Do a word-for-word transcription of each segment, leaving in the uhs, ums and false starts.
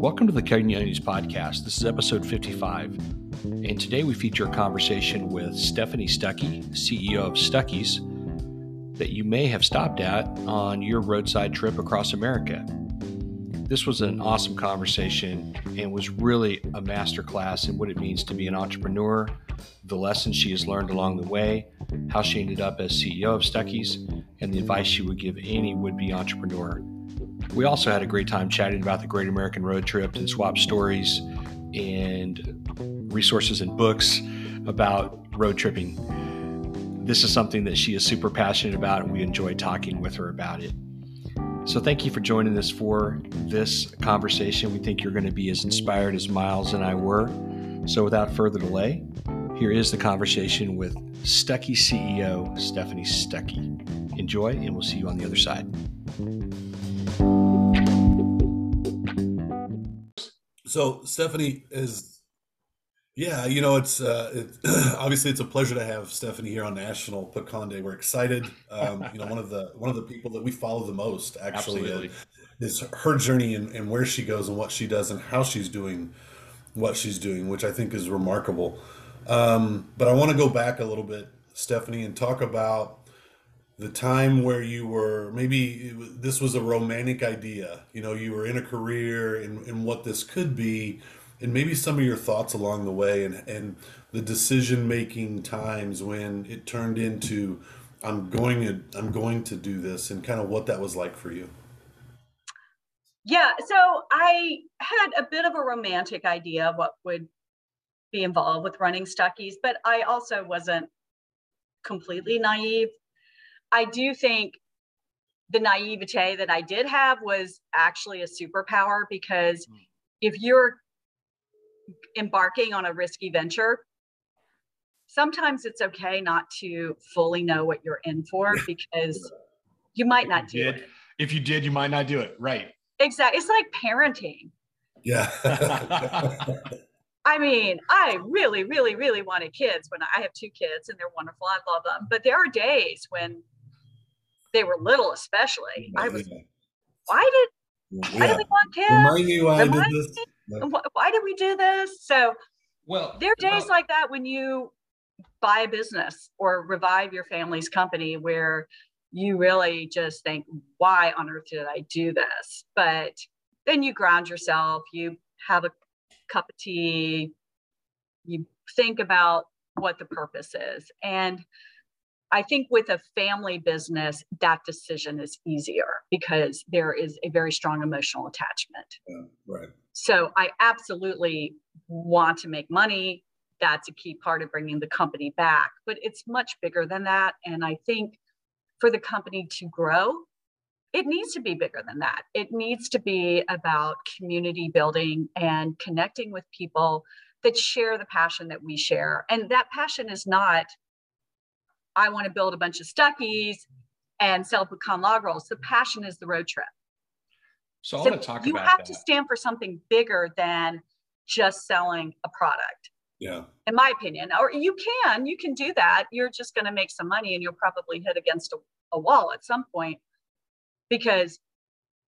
Welcome to the Cognito News Podcast. This is episode fifty-five, and today we feature a conversation with Stephanie Stuckey, C E O of Stuckey's, that you may have stopped at on your roadside trip across America. This was an awesome conversation and was really a masterclass in what it means to be an entrepreneur, the lessons she has learned along the way, how she ended up as C E O of Stuckey's, and the advice she would give any would-be entrepreneur. We also had a great time chatting about the Great American Road Trip and swapped stories and resources and books about road tripping. This is something that she is super passionate about, and we enjoy talking with her about it. So thank you for joining us for this conversation. We think you're going to be as inspired as Miles and I were. So without further delay, here is the conversation with Stuckey C E O, Stephanie Stuckey. Enjoy, and we'll see you on the other side. So Stephanie is, yeah, you know, it's uh, it, obviously it's a pleasure to have Stephanie here on National Pecan Day. We're excited. Um, you know, one of the one of the people that we follow the most actually uh, is her journey and, and where she goes and what she does and how she's doing what she's doing, which I think is remarkable. Um, but I want to go back a little bit, Stephanie, and talk about the time where you were, maybe it was, this was a romantic idea, you know, you were in a career and, and what this could be, and maybe some of your thoughts along the way and, and the decision-making times when it turned into, I'm going to, I'm going to do this, and kind of what that was like for you. Yeah. So I had a bit of a romantic idea of what would be involved with running Stuckey's, but I also wasn't completely naive. I do think the naivete that I did have was actually a superpower, because if you're embarking on a risky venture, sometimes it's okay not to fully know what you're in for, because you might not do it. If you did, you might not do it. Right. Exactly. It's like parenting. Yeah. I mean, I really, really, really wanted kids when I have two kids, and they're wonderful. I love them. But there are days when they were little, especially. I was, why did, why yeah. did we want kids? Remind you why, Remind I did this. Me, why did we do this? So well, there are days well, like that when you buy a business or revive your family's company where you really just think, why on earth did I do this? But then you ground yourself, you have a cup of tea, you think about what the purpose is. And I think with a family business, that decision is easier because there is a very strong emotional attachment. Yeah, right. So I absolutely want to make money. That's a key part of bringing the company back, but it's much bigger than that. And I think for the company to grow, it needs to be bigger than that. It needs to be about community building and connecting with people that share the passion that we share. And that passion is not, I want to build a bunch of Stuckey's and sell pecan log rolls. The passion is the road trip. So, so I want to talk you about You have that. to stand for something bigger than just selling a product. Yeah. In my opinion, or you can, you can do that. You're just going to make some money and you'll probably hit against a, a wall at some point, because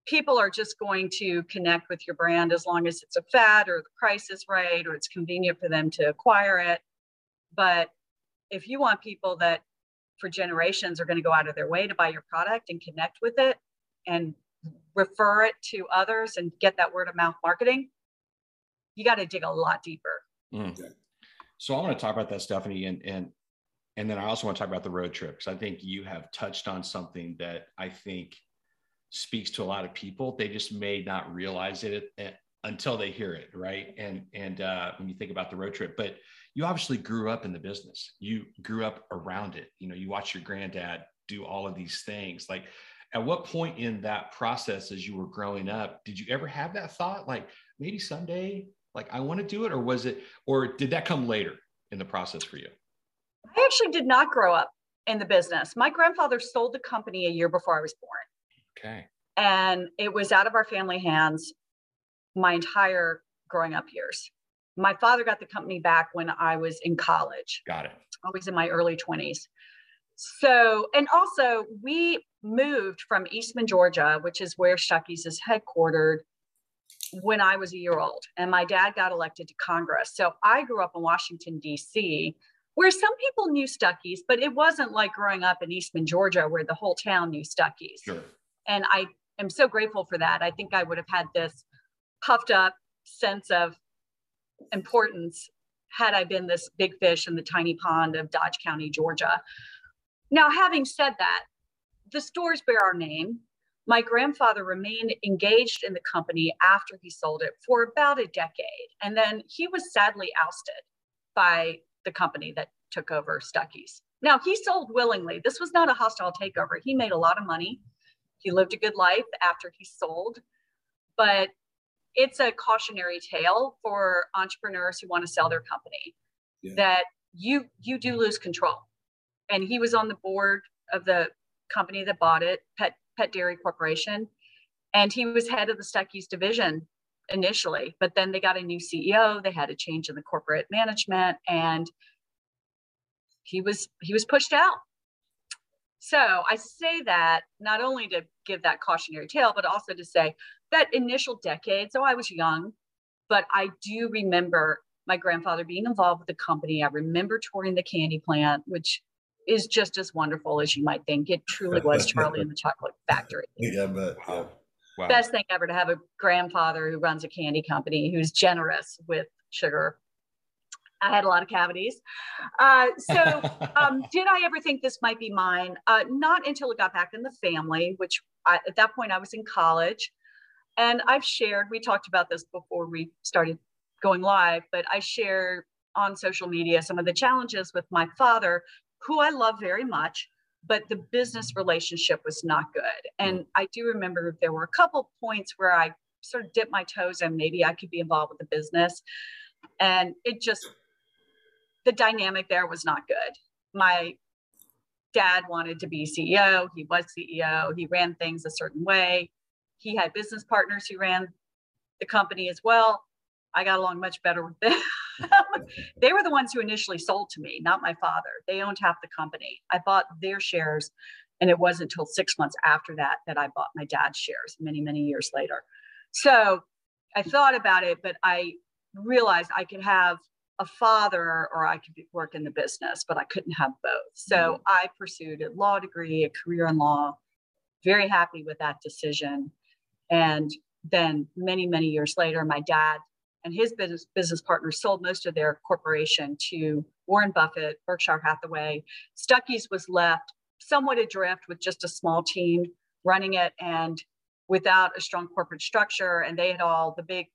people are just going to connect with your brand as long as it's a fad or the price is right, or it's convenient for them to acquire it. But if you want people that for generations are going to go out of their way to buy your product and connect with it and refer it to others and get that word of mouth marketing, you got to dig a lot deeper. Mm. So I want to talk about that, Stephanie. And, and, and then I also want to talk about the road trip, because I think you have touched on something that I think speaks to a lot of people. They just may not realize it until they hear it. Right. And, and uh, when you think about the road trip, but you obviously grew up in the business, you grew up around it. You know, you watched your granddad do all of these things. Like, at what point in that process, as you were growing up, did you ever have that thought, like, maybe someday, like, I want to do it? Or was it, or did that come later in the process for you? I actually did not grow up in the business. My grandfather sold the company a year before I was born. Okay. And it was out of our family hands my entire growing up years. My father got the company back when I was in college. Got it. I was in my early twenties. So, and also we moved from Eastman, Georgia, which is where Stuckey's is headquartered, when I was a year old, and my dad got elected to Congress. So I grew up in Washington, D C, where some people knew Stuckey's, but it wasn't like growing up in Eastman, Georgia, where the whole town knew Stuckey's. Sure. And I am so grateful for that. I think I would have had this puffed up sense of importance had I been this big fish in the tiny pond of Dodge County, Georgia. Now, having said that, the stores bear our name. My grandfather remained engaged in the company after he sold it for about a decade. And then he was sadly ousted by the company that took over Stuckey's. Now, he sold willingly. This was not a hostile takeover. He made a lot of money. He lived a good life after he sold. But it's a cautionary tale for entrepreneurs who want to sell their company, yeah, that you you do lose control. And he was on the board of the company that bought it, Pet Pet Dairy Corporation, and he was head of the Stuckey's division initially, but then they got a new C E O, they had a change in the corporate management, and he was he was pushed out. So I say that not only to give that cautionary tale, but also to say that initial decade, so I was young, but I do remember my grandfather being involved with the company. I remember touring the candy plant, which is just as wonderful as you might think. It truly was Charlie and the Chocolate Factory. Yeah, but wow. Wow. Best thing ever to have a grandfather who runs a candy company, who's generous with sugar. I had a lot of cavities. Uh, so um, did I ever think this might be mine? Uh, not until it got back in the family, which I, at that point I was in college. And I've shared, we talked about this before we started going live, but I share on social media some of the challenges with my father, who I love very much, but the business relationship was not good. And I do remember there were a couple points where I sort of dipped my toes and maybe I could be involved with the business. And it just, the dynamic there was not good. My dad wanted to be C E O. He was C E O. He ran things a certain way. He had business partners who ran the company as well. I got along much better with them. They were the ones who initially sold to me, not my father. They owned half the company. I bought their shares, and it wasn't until six months after that that I bought my dad's shares many, many years later. So I thought about it, but I realized I could have a father or I could work in the business, but I couldn't have both. So I pursued a law degree, a career in law, very happy with that decision. And then many, many years later, my dad and his business business partners sold most of their corporation to Warren Buffett, Berkshire Hathaway. Stuckey's was left somewhat adrift with just a small team running it and without a strong corporate structure. And they had all the big,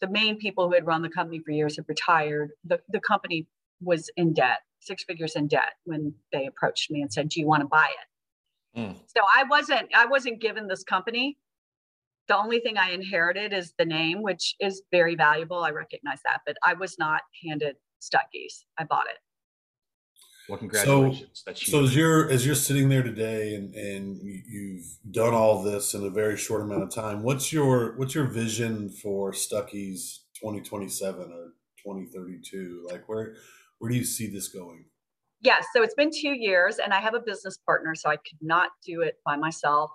the main people who had run the company for years had retired. The, the company was in debt, six figures in debt when they approached me and said, do you want to buy it? Mm. So I wasn't, I wasn't given this company. The only thing I inherited is the name, which is very valuable. I recognize that, but I was not handed Stuckey's. I bought it. Well, congratulations. So, so as you're as you're sitting there today, and and you've done all this in a very short amount of time, what's your what's your vision for Stuckey's twenty twenty-seven or twenty thirty-two? Like, where where do you see this going? Yes. Yeah, so it's been two years, and I have a business partner, so I could not do it by myself.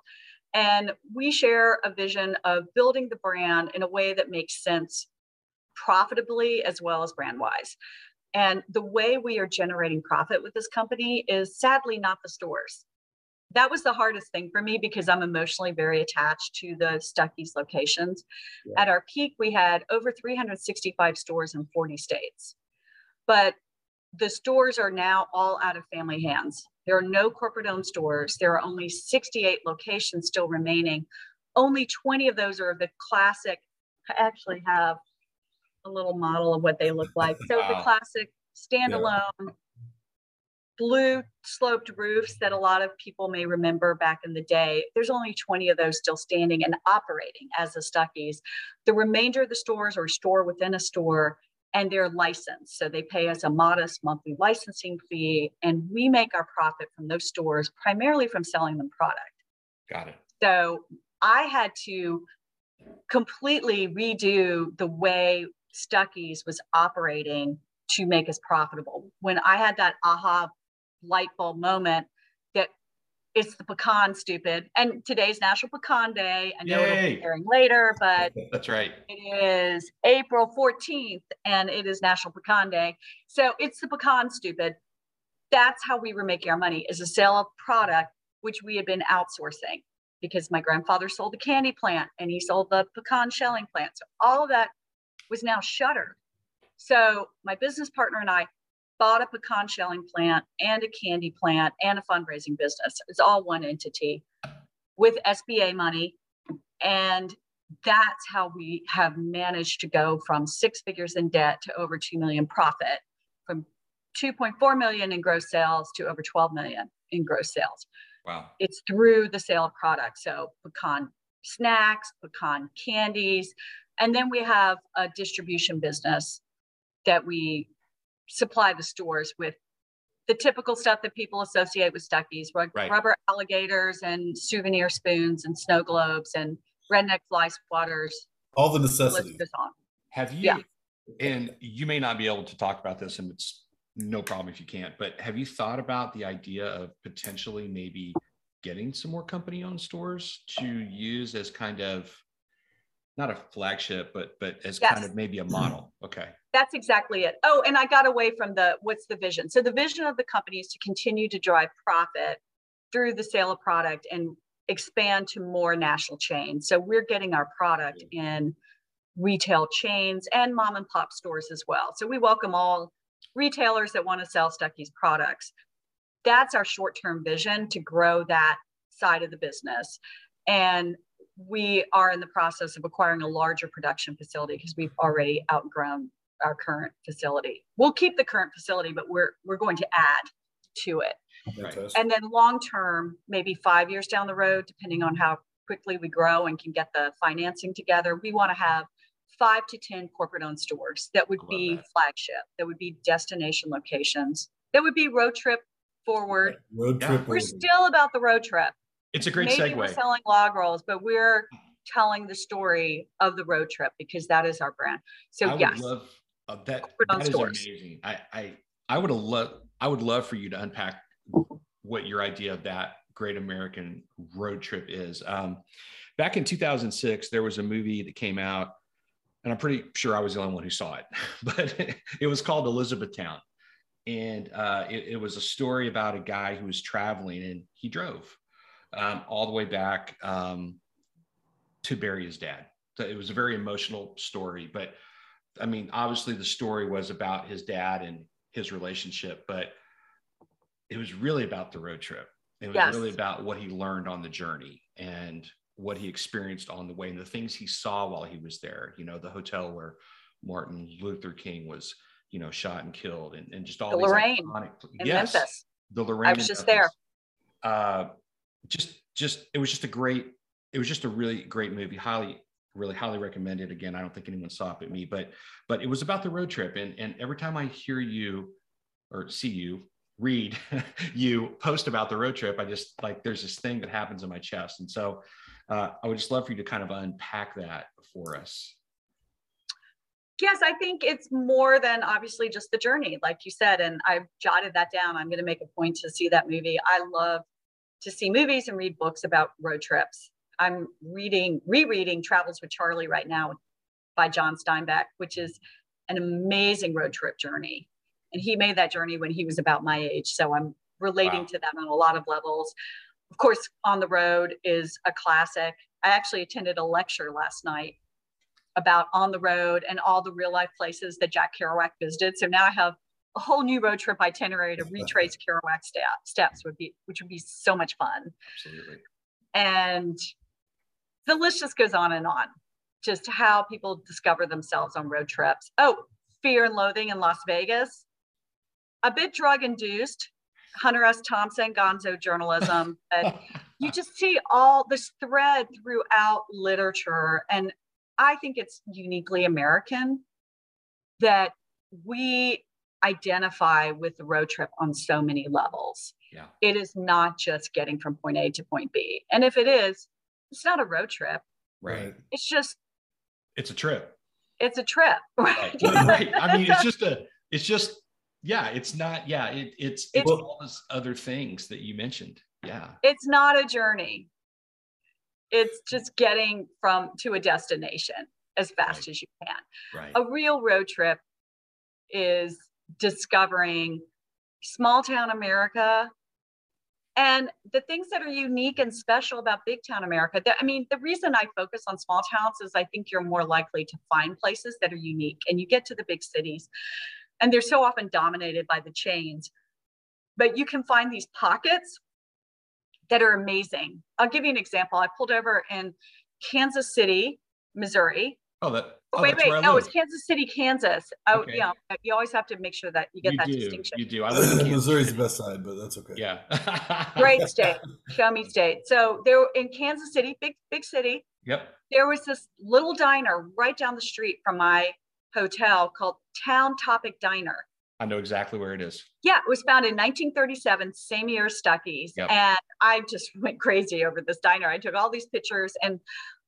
And we share a vision of building the brand in a way that makes sense profitably as well as brand-wise. And the way we are generating profit with this company is sadly not the stores. That was the hardest thing for me because I'm emotionally very attached to the Stuckey's locations. Yeah. At our peak, we had over three hundred sixty-five stores in forty states. But the stores are now all out of family hands. There are no corporate-owned stores. There are only sixty-eight locations still remaining. Only twenty of those are the classic. I actually have a little model of what they look like. So wow. The classic standalone, yeah, blue sloped roofs that a lot of people may remember back in the day. There's only twenty of those still standing and operating as a Stuckey's. The remainder of the stores are store within a store, and they're licensed. So they pay us a modest monthly licensing fee, and we make our profit from those stores primarily from selling them product. Got it. So I had to completely redo the way Stuckey's was operating to make us profitable. When I had that aha light bulb moment that It's the pecan, stupid. And today's National Pecan Day. I know it'll be airing later, but that's right. It is April fourteenth, and it is National Pecan Day. So it's the pecan, stupid. That's how we were making our money, is a sale of product, which we had been outsourcing because my grandfather sold the candy plant and he sold the pecan shelling plant. So all of that was now shuttered. So my business partner and I bought a pecan shelling plant and a candy plant and a fundraising business. It's all one entity with S B A money. And that's how we have managed to go from six figures in debt to over two million profit, from two point four million in gross sales to over twelve million in gross sales. Wow. It's through the sale of products. So pecan snacks, pecan candies. And then we have a distribution business that we supply the stores with the typical stuff that people associate with Stuckey's, rug, right. rubber alligators and souvenir spoons and snow globes and redneck fly swatters. All the necessities. Have you, yeah. and you may not be able to talk about this, and it's no problem if you can't, but have you thought about the idea of potentially maybe getting some more company-owned stores to use as kind of, not a flagship, but but as yes. kind of maybe a model? Okay. That's exactly it. Oh, and I got away from the, what's the vision? So the vision of the company is to continue to drive profit through the sale of product and expand to more national chains. So we're getting our product in retail chains and mom and pop stores as well. So we welcome all retailers that want to sell Stuckey's products. That's our short-term vision, to grow that side of the business. And we are in the process of acquiring a larger production facility because we've already outgrown our current facility. We'll keep the current facility, but we're we're going to add to it. Right. And then long term, maybe five years down the road, depending on how quickly we grow and can get the financing together, we want to have five to ten corporate-owned stores that would be that. flagship, that would be destination locations, that would be road trip forward. Road trip yeah. We're still about the road trip. It's a great Maybe segue. We're selling log rolls, but we're telling the story of the road trip because that is our brand. So I yes, would love, uh, that, that is stores. amazing. I I I would love I would love for you to unpack what your idea of that great American road trip is. Um, back in two thousand six, there was a movie that came out, and I'm pretty sure I was the only one who saw it, but it was called Elizabethtown, and uh, it, it was a story about a guy who was traveling and he drove. Um, all the way back um, to bury his dad. So it was a very emotional story, but I mean, obviously the story was about his dad and his relationship, but it was really about the road trip. It was yes. really about what he learned on the journey and what he experienced on the way and the things he saw while he was there. You know, the hotel where Martin Luther King was, you know, shot and killed, and, and just all the these Lorraine iconic, in yes, Memphis. The Lorraine. I was just Memphis. there. Uh, Just, just, it was just a great, it was just a really great movie. Highly, really highly recommended. Again, I don't think anyone saw it but me, but, but it was about the road trip. And, and every time I hear you or see you read, you post about the road trip, I just like, there's this thing that happens in my chest. And so uh, I would just love for you to kind of unpack that for us. Yes, I think it's more than obviously just the journey, like you said, and I've jotted that down. I'm going to make a point to see that movie. I love to see movies and read books about road trips. I'm reading, rereading Travels with Charley right now by John Steinbeck, which is an amazing road trip journey. And he made that journey when he was about my age. So I'm relating wow. to that on a lot of levels. Of course, On the Road is a classic. I actually attended a lecture last night about On the Road and all the real life places that Jack Kerouac visited. So now I have a whole new road trip itinerary to retrace Kerouac's step, steps, would be, which would be so much fun. Absolutely. And the list just goes on and on, just how people discover themselves on road trips. Oh, Fear and Loathing in Las Vegas. A bit drug-induced, Hunter S Thompson, gonzo journalism. But you just see all this thread throughout literature. And I think it's uniquely American that we identify with the road trip on so many levels. Yeah. It is not just getting from point A to point B. And if it is, it's not a road trip. Right. It's just it's a trip. It's a trip. Right. right. I mean, it's just a it's just yeah, it's not yeah, it it's it's, it's all those other things that you mentioned. Yeah. It's not a journey. It's just getting from to a destination as fast right. as you can. Right. A real road trip is discovering small town America and the things that are unique and special about big town America. That, I mean, the reason I focus on small towns is I think you're more likely to find places that are unique, and you get to the big cities and they're so often dominated by the chains, but you can find these pockets that are amazing. I'll give you an example. I pulled over in Kansas City, Missouri. Oh, that, oh wait, wait, no, it's Kansas City, Kansas. Oh, okay. Yeah, you always have to make sure that you get you that do. distinction. You do. I live in Missouri's the best side, but that's okay. Yeah, great state, show me state. So there, in Kansas City, big big city. Yep. There was this little diner right down the street from my hotel called Town Topic Diner. I know exactly where it is. Yeah, it was founded in nineteen thirty-seven, same year as Stuckey's, yep. and I just went crazy over this diner. I took all these pictures and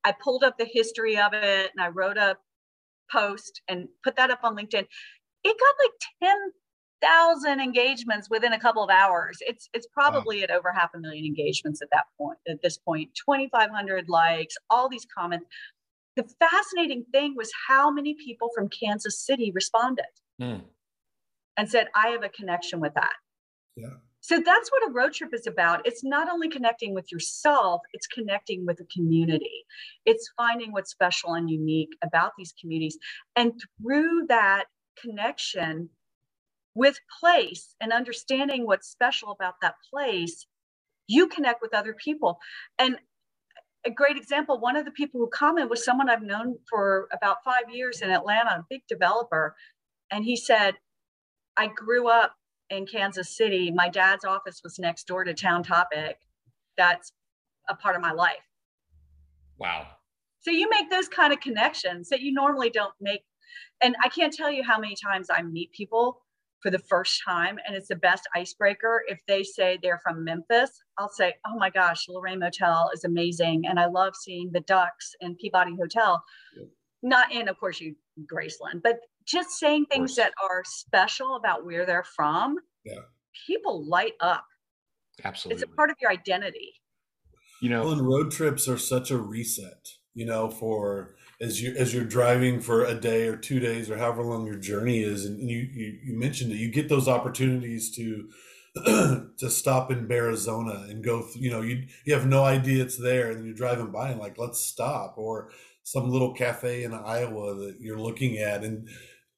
I pulled up the history of it and I wrote a post and put that up on LinkedIn. It got like ten thousand engagements within a couple of hours. It's it's probably wow. at over half a million engagements at that point, at this point, twenty-five hundred likes, all these comments. The fascinating thing was how many people from Kansas City responded mm. and said, I have a connection with that. Yeah. So that's what a road trip is about. It's not only connecting with yourself, it's connecting with a community. It's finding what's special and unique about these communities. And through that connection with place and understanding what's special about that place, you connect with other people. And a great example, one of the people who commented was someone I've known for about five years in Atlanta, a big developer. And he said, I grew up in Kansas City. My dad's office was next door to Town Topic. That's a part of my life. Wow. So you make those kind of connections that you normally don't make. And I can't tell you how many times I meet people for the first time, and it's the best icebreaker. If they say they're from Memphis, I'll say, oh my gosh, Lorraine Motel is amazing. And I love seeing the ducks in Peabody Hotel. Yep. Not in, of course, you Graceland, but just saying things that are special about where they're from, yeah. people light up. Absolutely. It's a part of your identity. You know, well, and road trips are such a reset, you know, for as you, as you're driving for a day or two days or however long your journey is. And you, you, you mentioned that you get those opportunities to, to stop in Arizona and go, you know, you, you have no idea it's there and you're driving by and like, let's stop, or some little cafe in Iowa that you're looking at. And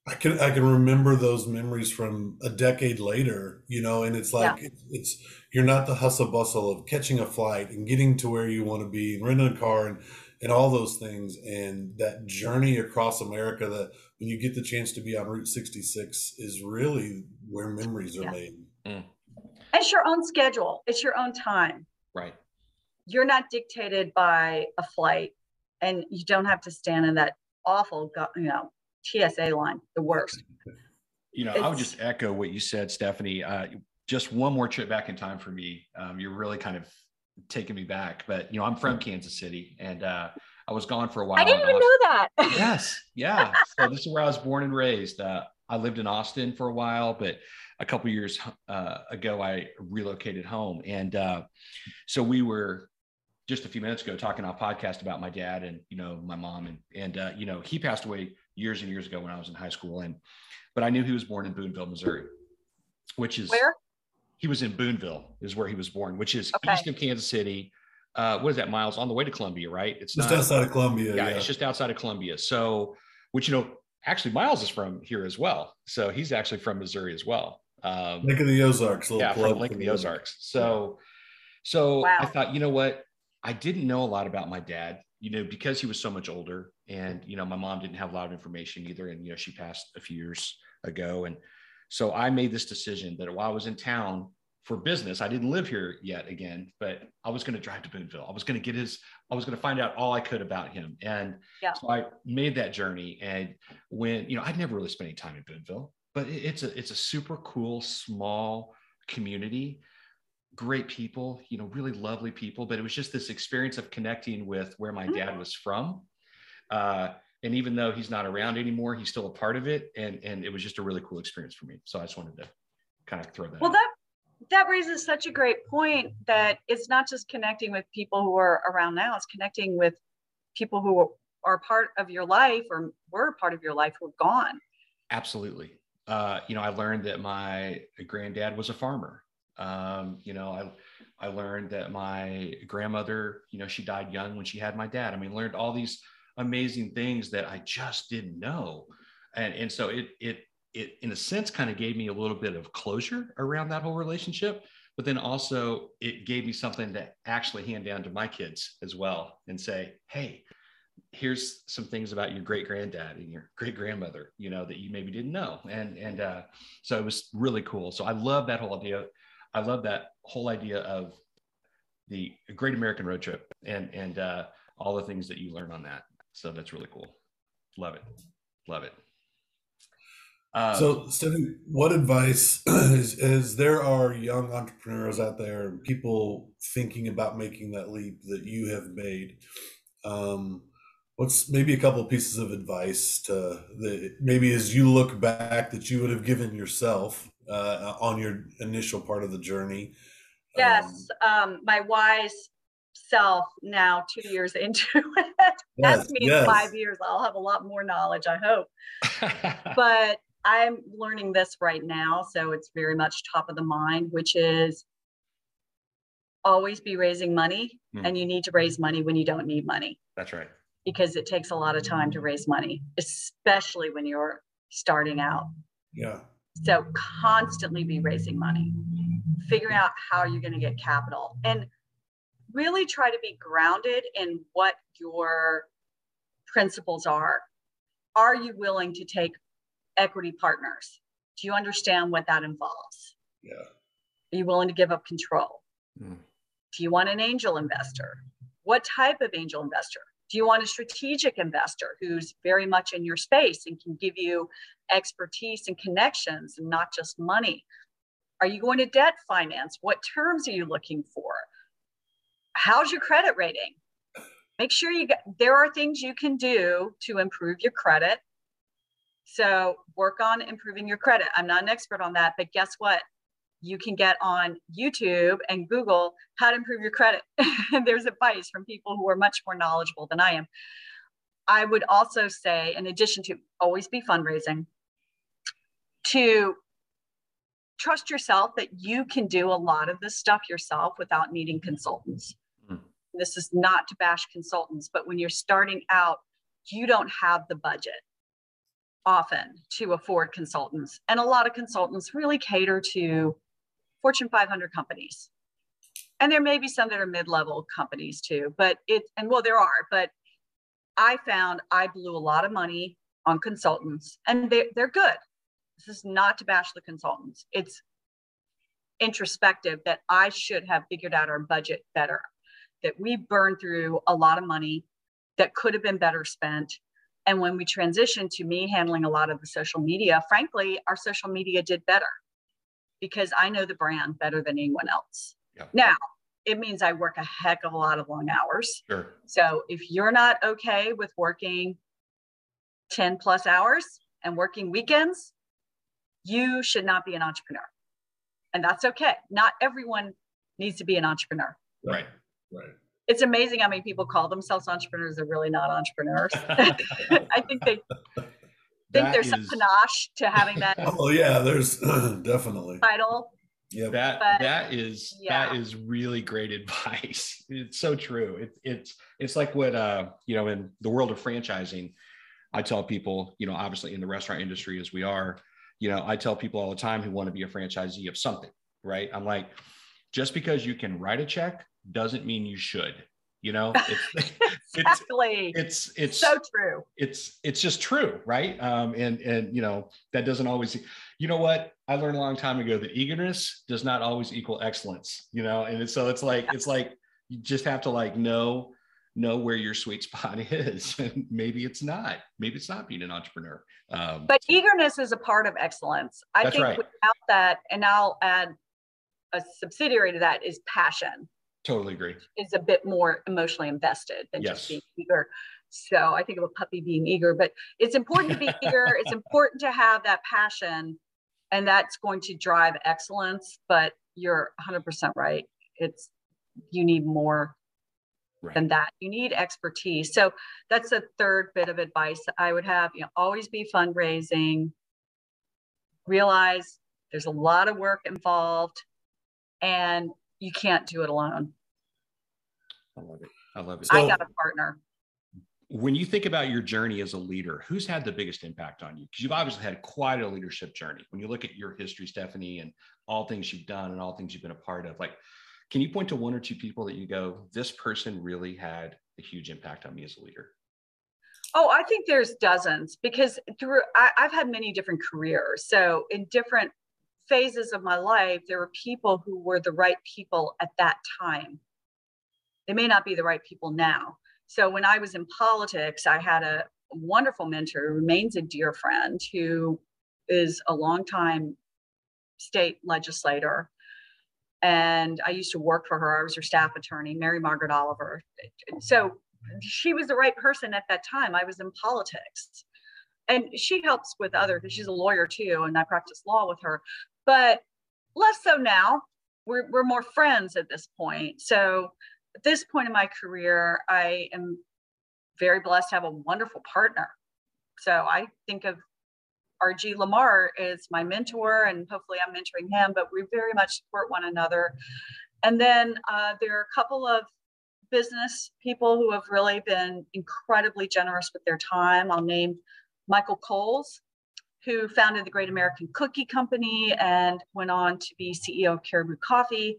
I can I can remember those memories from a decade later, you know, and it's like, yeah. it's, it's you're not the hustle bustle of catching a flight and getting to where you want to be and renting a car and, and all those things. And that journey across America, that when you get the chance to be on Route sixty-six, is really where memories are yeah. made. Mm. It's your own schedule. It's your own time. Right. You're not dictated by a flight, and you don't have to stand in that awful, you know, T S A line, the worst. You know, it's, I would just echo what you said, Stephanie. Uh, just one more trip back in time for me. Um, you're really kind of taking me back, but you know, I'm from Kansas City, and uh, I was gone for a while. I didn't even Austin. know that. Yes. Yeah. So this is where I was born and raised. Uh, I lived in Austin for a while, but a couple of years uh, ago, I relocated home. And uh, so we were, just a few minutes ago, talking on a podcast about my dad and, you know, my mom and, and, uh, you know, he passed away years and years ago when I was in high school. And, but I knew he was born in Boonville, Missouri, which is where he was in Boonville is where he was born, which is okay. east of Kansas City. Uh, what is that, Miles? On the way to Columbia, right? It's just not, outside of Columbia. Yeah, yeah. It's just outside of Columbia. So, which, you know, actually Miles is from here as well. So he's actually from Missouri as well. Um, Lake of the Ozarks. Yeah, from Lake of the Ozarks. So, so wow. I thought, you know what? I didn't know a lot about my dad, you know, because he was so much older, and, you know, my mom didn't have a lot of information either. And, you know, she passed a few years ago. And so I made this decision that while I was in town for business, I didn't live here yet again, but I was going to drive to Boonville. I was going to get his, I was going to find out all I could about him. And yeah. so I made that journey. And when, you know, I'd never really spent any time in Boonville, but it's a, it's a super cool, small community. Great people, you know, really lovely people, but it was just this experience of connecting with where my dad was from. Uh, and even though he's not around anymore, he's still a part of it. And, and it was just a really cool experience for me. So I just wanted to kind of throw that. Well, out. that that raises such a great point that it's not just connecting with people who are around now, it's connecting with people who are part of your life or were part of your life who are gone. Absolutely. Uh, you know, I learned that my granddad was a farmer. Um, you know, I, I learned that my grandmother, you know, she died young when she had my dad. I mean, learned all these amazing things that I just didn't know. And, and so it, it, it, in a sense, kind of gave me a little bit of closure around that whole relationship, but then also it gave me something to actually hand down to my kids as well and say, hey, here's some things about your great granddad and your great grandmother, you know, that you maybe didn't know. And, and, uh, so it was really cool. So I love that whole idea. I love that whole idea of the Great American Road Trip and, and, uh, all the things that you learn on that. So that's really cool. Love it. Love it. Um, so Stephanie, what advice is, is there are young entrepreneurs out there, people thinking about making that leap that you have made. Um, what's maybe a couple of pieces of advice to the, maybe as you look back that you would have given yourself uh, on your initial part of the journey? Yes. Um, um, my wise self now two years into it. Yes, That's me yes. in five years. I'll have a lot more knowledge, I hope. But I'm learning this right now. So it's very much top of the mind, which is always be raising money. Mm. And you need to raise money when you don't need money. That's right. Because it takes a lot of time to raise money, especially when you're starting out. Yeah. So constantly be raising money, figuring out how you're going to get capital, and really try to be grounded in what your principles are. Are you willing to take equity partners? Do you understand what that involves? Yeah. Are you willing to give up control? Mm. Do you want an angel investor? What type of angel investor? Do you want a strategic investor who's very much in your space and can give you expertise and connections and not just money? Are you going to debt finance? What terms are you looking for? How's your credit rating? Make sure you get, there are things you can do to improve your credit. So work on improving your credit. I'm not an expert on that, but guess what? You can get on YouTube and Google how to improve your credit. There's advice from people who are much more knowledgeable than I am. I would also say, in addition to always be fundraising, to trust yourself that you can do a lot of this stuff yourself without needing consultants. This is not to bash consultants, but when you're starting out, you don't have the budget often to afford consultants. And a lot of consultants really cater to Fortune five hundred companies. And there may be some that are mid-level companies too, but it, and well, there are, but I found I blew a lot of money on consultants and they, they're good. This is not to bash the consultants. It's introspective that I should have figured out our budget better, that we burned through a lot of money that could have been better spent. And when we transitioned to me handling a lot of the social media, frankly, our social media did better because I know the brand better than anyone else. Yeah. Now, it means I work a heck of a lot of long hours. Sure. So if you're not okay with working ten plus hours and working weekends, you should not be an entrepreneur. And that's okay. Not everyone needs to be an entrepreneur. Right. Right. It's amazing how many people call themselves entrepreneurs. They're really not entrepreneurs. I think they think that there's is... some panache to having that. Oh yeah, there's uh, definitely title. Yeah, that but, that is yeah. that is really great advice. It's so true. It, it's it's like what uh you know in the world of franchising, I tell people, you know, obviously in the restaurant industry as we are, you know, I tell people all the time who want to be a franchisee of something, right? I'm like, just because you can write a check doesn't mean you should, you know, it's, exactly. it's, it's, it's so true. It's, it's just true. Right. Um, and, and, you know, that doesn't always, you know what I learned a long time ago, that eagerness does not always equal excellence, you know? And it's, so it's like, yes. it's like, you just have to like, know, know where your sweet spot is. And maybe it's not, maybe it's not being an entrepreneur. Um, but eagerness is a part of excellence. I that's think right. without that, and I'll add a subsidiary to that is passion. Totally agree. Is a bit more emotionally invested than yes. just being eager. So I think of a puppy being eager, but it's important to be eager. It's important to have that passion, and that's going to drive excellence. But you're one hundred percent right. It's, you need more right. than that. You need expertise. So that's the third bit of advice that I would have. You know, always be fundraising. Realize there's a lot of work involved and you can't do it alone. I love it. I love it. So, I got a partner. When you think about your journey as a leader, who's had the biggest impact on you? Because you've obviously had quite a leadership journey. When you look at your history, Stephanie, and all things you've done and all things you've been a part of, like, can you point to one or two people that you go, this person really had a huge impact on me as a leader? Oh, I think there's dozens, because through I, I've had many different careers. So in different phases of my life, there were people who were the right people at that time. They may not be the right people now. So when I was in politics, I had a wonderful mentor who remains a dear friend, who is a longtime state legislator. And I used to work for her. I was her staff attorney, Mary Margaret Oliver. So she was the right person at that time. I was in politics. And she helps with other, because she's a lawyer too, and I practice law with her. But less so now. We're, we're more friends at this point. So at this point in my career, I am very blessed to have a wonderful partner. So I think of R G Lamar as my mentor, and hopefully I'm mentoring him, but we very much support one another. And then uh, there are a couple of business people who have really been incredibly generous with their time. I'll name Michael Coles, who founded the Great American Cookie Company and went on to be C E O of Caribou Coffee,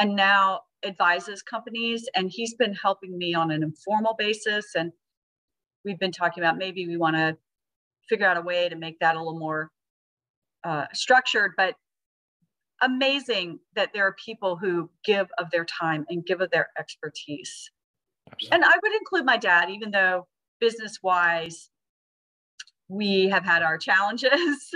and now advises companies. And he's been helping me on an informal basis. And we've been talking about maybe we want to figure out a way to make that a little more uh, structured, but amazing that there are people who give of their time and give of their expertise. Absolutely. And I would include my dad, even though business-wise, we have had our challenges.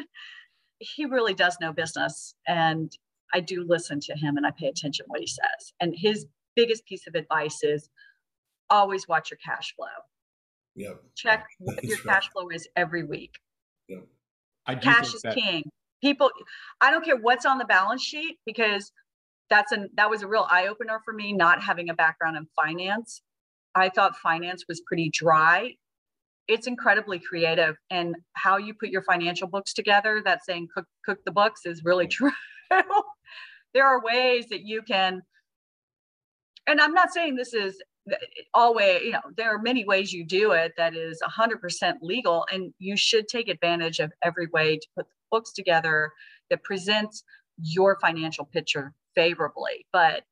He really does know business, and I do listen to him and I pay attention to what he says. And his biggest piece of advice is always watch your cash flow. Yep. Check what your right. cash flow is every week. Yep. I do cash is that- king. People, I don't care what's on the balance sheet, because that's an, that was a real eye-opener for me, not having a background in finance. I thought finance was pretty dry. It's incredibly creative, and how you put your financial books together, that saying, cook, cook the books, is really true. There are ways that you can, and I'm not saying this is always, you know, there are many ways you do it that is one hundred percent legal, and you should take advantage of every way to put the books together that presents your financial picture favorably. But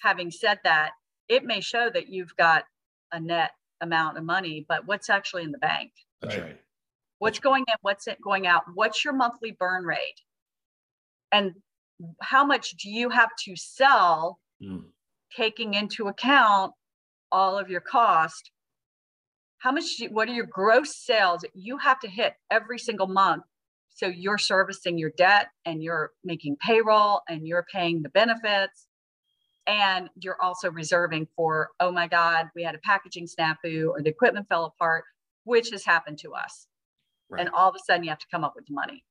having said that, it may show that you've got a net amount of money, but what's actually in the bank? That's right. What's going in, what's it going out? What's your monthly burn rate? And how much do you have to sell, mm. taking into account all of your cost? How much, do, what are your gross sales that you have to hit every single month? So you're servicing your debt, and you're making payroll, and you're paying the benefits. And you're also reserving for, oh my God, we had a packaging snafu, or the equipment fell apart, which has happened to us. Right. And all of a sudden you have to come up with the money.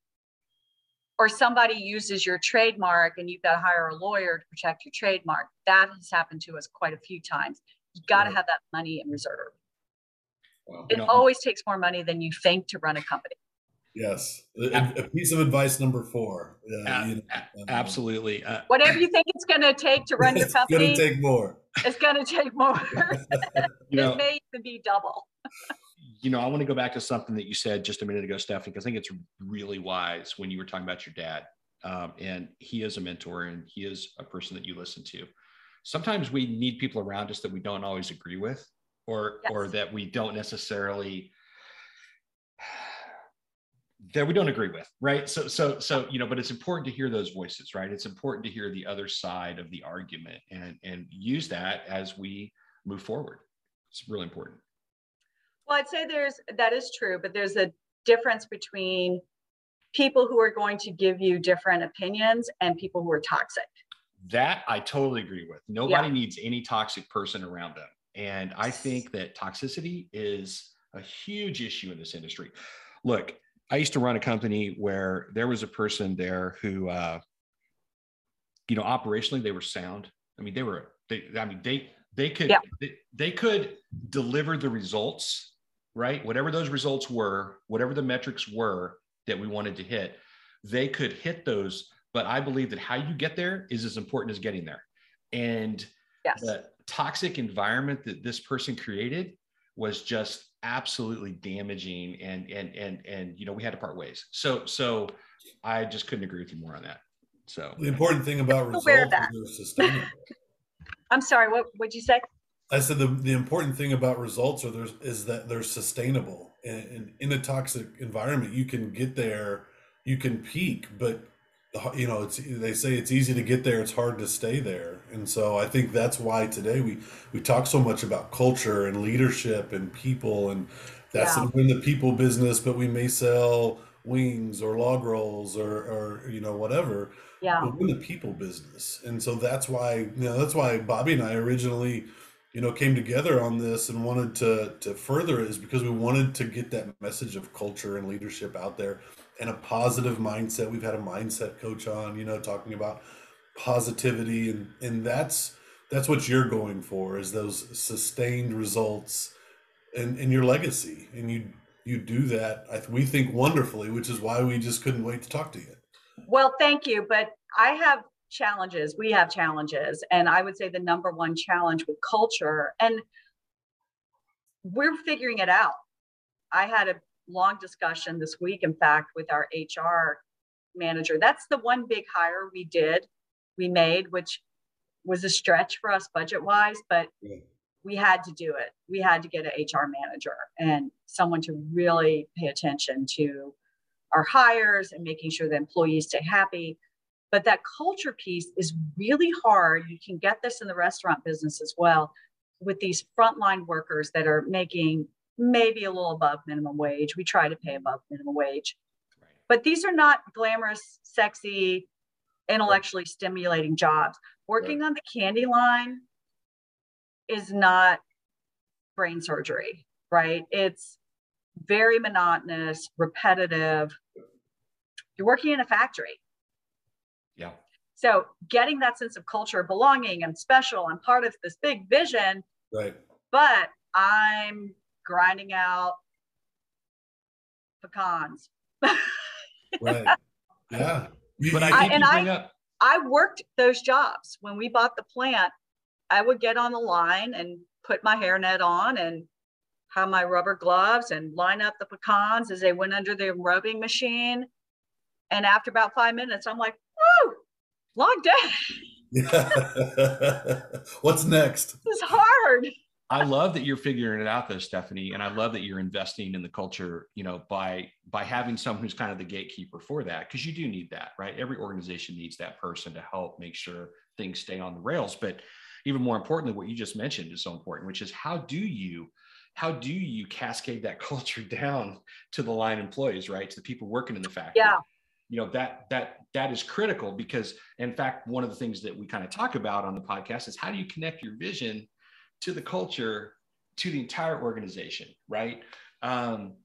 Or somebody uses your trademark and you've got to hire a lawyer to protect your trademark. That has happened to us quite a few times. You've got right. to have that money in reserve. Wow. It you know, always takes more money than you think to run a company. Yes. A, a piece of advice number four. Yeah, a, you know, um, absolutely. Uh, Whatever you think it's going to take to run your company. It's going to take more. It's going to take more. you know, it may even be double. You know, I want to go back to something that you said just a minute ago, Stephanie, because I think it's really wise when you were talking about your dad. Um, and he is a mentor, and he is a person that you listen to. Sometimes we need people around us that we don't always agree with, or yes. or that we don't necessarily that we don't agree with, right? So, so, so, you know, but it's important to hear those voices, right? It's important to hear the other side of the argument, and and use that as we move forward. It's really important. Well, I'd say there's, that is true, but there's a difference between people who are going to give you different opinions and people who are toxic. That I totally agree with. Nobody yeah. needs any toxic person around them. And I think that toxicity is a huge issue in this industry. Look, I used to run a company where there was a person there who, uh, you know, operationally, they were sound. I mean, they were, they, I mean, they, they could, yeah. they, they could deliver the results, right? Whatever those results were, whatever the metrics were that we wanted to hit, they could hit those. But I believe that how you get there is as important as getting there. And yes. the toxic environment that this person created was just absolutely damaging. And, and, and, and, you know, we had to part ways. So, so I just couldn't agree with you more on that. So the important thing about results is they're sustainable. I'm sorry, what would you say? I said the, the important thing about results are there's, is that they're sustainable. And, and in a toxic environment, you can get there, you can peak, but you know, it's, they say it's easy to get there, it's hard to stay there. And so I think that's why today we, we talk so much about culture and leadership and people, and that's yeah. in the people business, but we may sell wings or log rolls or, or, you know, whatever, yeah. but we're in the people business. And so that's why, you know, that's why Bobby and I originally, you know, came together on this and wanted to, to further it, is because we wanted to get that message of culture and leadership out there. And a positive mindset. We've had a mindset coach on, you know, talking about positivity, and and that's that's what you're going for, is those sustained results and and your legacy. And you you do that, I th- we think, wonderfully, which is why we just couldn't wait to talk to you. Well, thank you, but I have challenges. We have challenges, and I would say the number one challenge with culture, and we're figuring it out. I had a long discussion this week, in fact, with our H R manager. That's the one big hire we did, we made, which was a stretch for us budget wise, but yeah. we had to do it. We had to get an H R manager and someone to really pay attention to our hires and making sure the employees stay happy. But that culture piece is really hard. You can get this in the restaurant business as well, with these frontline workers that are making maybe a little above minimum wage. We try to pay above minimum wage, right. but these are not glamorous, sexy, intellectually stimulating jobs. Working right. on the candy line is not brain surgery, right? It's very monotonous, repetitive. You're working in a factory. Yeah. So getting that sense of culture, of belonging, I'm special, I'm part of this big vision, right? But I'm grinding out pecans. Right. Yeah. But I think I, and I, up. I worked those jobs. When we bought the plant, I would get on the line and put my hairnet on and have my rubber gloves and line up the pecans as they went under the rubbing machine. And after about five minutes, I'm like, woo, long day. Yeah. What's next? This is hard. I love that you're figuring it out though, Stephanie. And I love that you're investing in the culture, you know, by, by having someone who's kind of the gatekeeper for that. Cause you do need that, right? Every organization needs that person to help make sure things stay on the rails. But even more importantly, what you just mentioned is so important, which is how do you, how do you cascade that culture down to the line employees, right? To the people working in the factory. Yeah. You know, that, that, that is critical, because in fact, one of the things that we kind of talk about on the podcast is how do you connect your vision to the culture, to the entire organization, right? Um,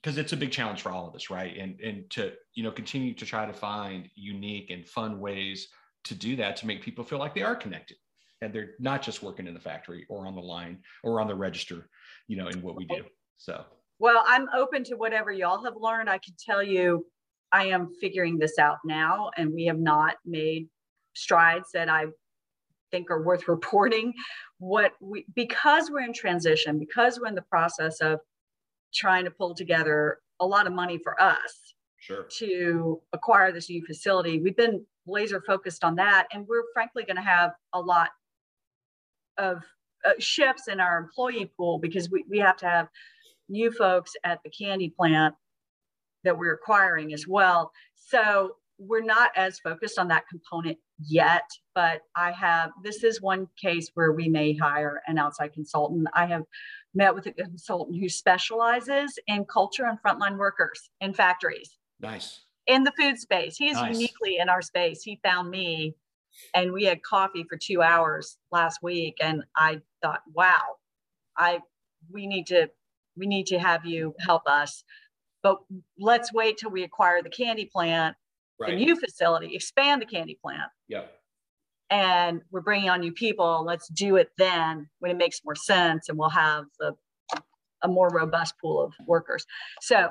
because it's a big challenge for all of us, right? And and to, you know, continue to try to find unique and fun ways to do that, to make people feel like they are connected and they're not just working in the factory or on the line or on the register, you know, in what we do. So, well, I'm open to whatever y'all have learned. I can tell you, I am figuring this out now, and we have not made strides that I think are worth reporting. What we, because we're in transition, because we're in the process of trying to pull together a lot of money for us sure. to acquire this new facility, we've been laser focused on that. And we're frankly going to have a lot of uh, shifts in our employee pool, because we, we have to have new folks at the candy plant that we're acquiring as well. So we're not as focused on that component yet, but I have, this is one case where we may hire an outside consultant. I have met with a consultant who specializes in culture and frontline workers in factories. Nice. In the food space. He is nice. Uniquely in our space. He found me, and we had coffee for two hours last week. And I thought, wow, I, we need to, we need to have you help us, but let's wait till we acquire the candy plant. Right. The new facility, expand the candy plant. Yeah. and we're bringing on new people. Let's do it then when it makes more sense, and we'll have the, a more robust pool of workers. So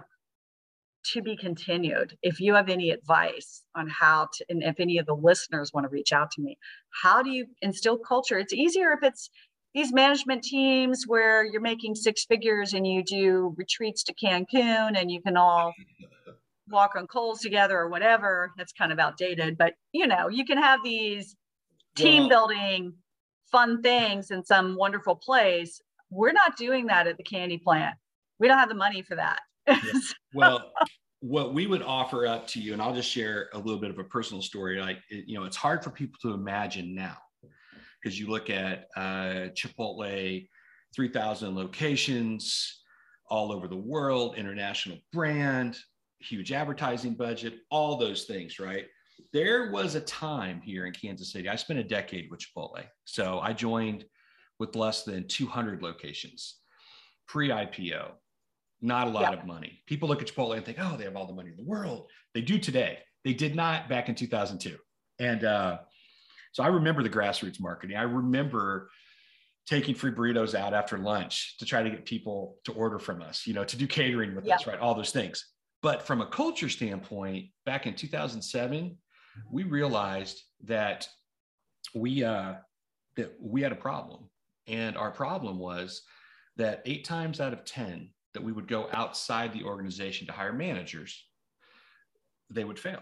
to be continued. If you have any advice on how to, and if any of the listeners want to reach out to me, how do you instill culture? It's easier if it's these management teams where you're making six figures and you do retreats to Cancun and you can all walk on coals together or whatever. That's kind of outdated, but you know, you can have these team building fun things in some wonderful place. We're not doing that at the candy plant. We don't have the money for that. Yes. Well, what we would offer up to you, and I'll just share a little bit of a personal story. Like, it, you know, it's hard for people to imagine now, because you look at uh, Chipotle, three thousand locations all over the world, international brand, huge advertising budget, all those things, right? There was a time here in Kansas City, I spent a decade with Chipotle. So I joined with less than two hundred locations, pre-I P O, not a lot yeah. of money. People look at Chipotle and think, oh, they have all the money in the world. They do today. They did not back in two thousand two. And uh, so I remember the grassroots marketing. I remember taking free burritos out after lunch to try to get people to order from us, you know, to do catering with yeah. us, right? All those things. But from a culture standpoint, back in two thousand seven, we realized that we uh, that we had a problem. And our problem was that eight times out of ten that we would go outside the organization to hire managers, they would fail.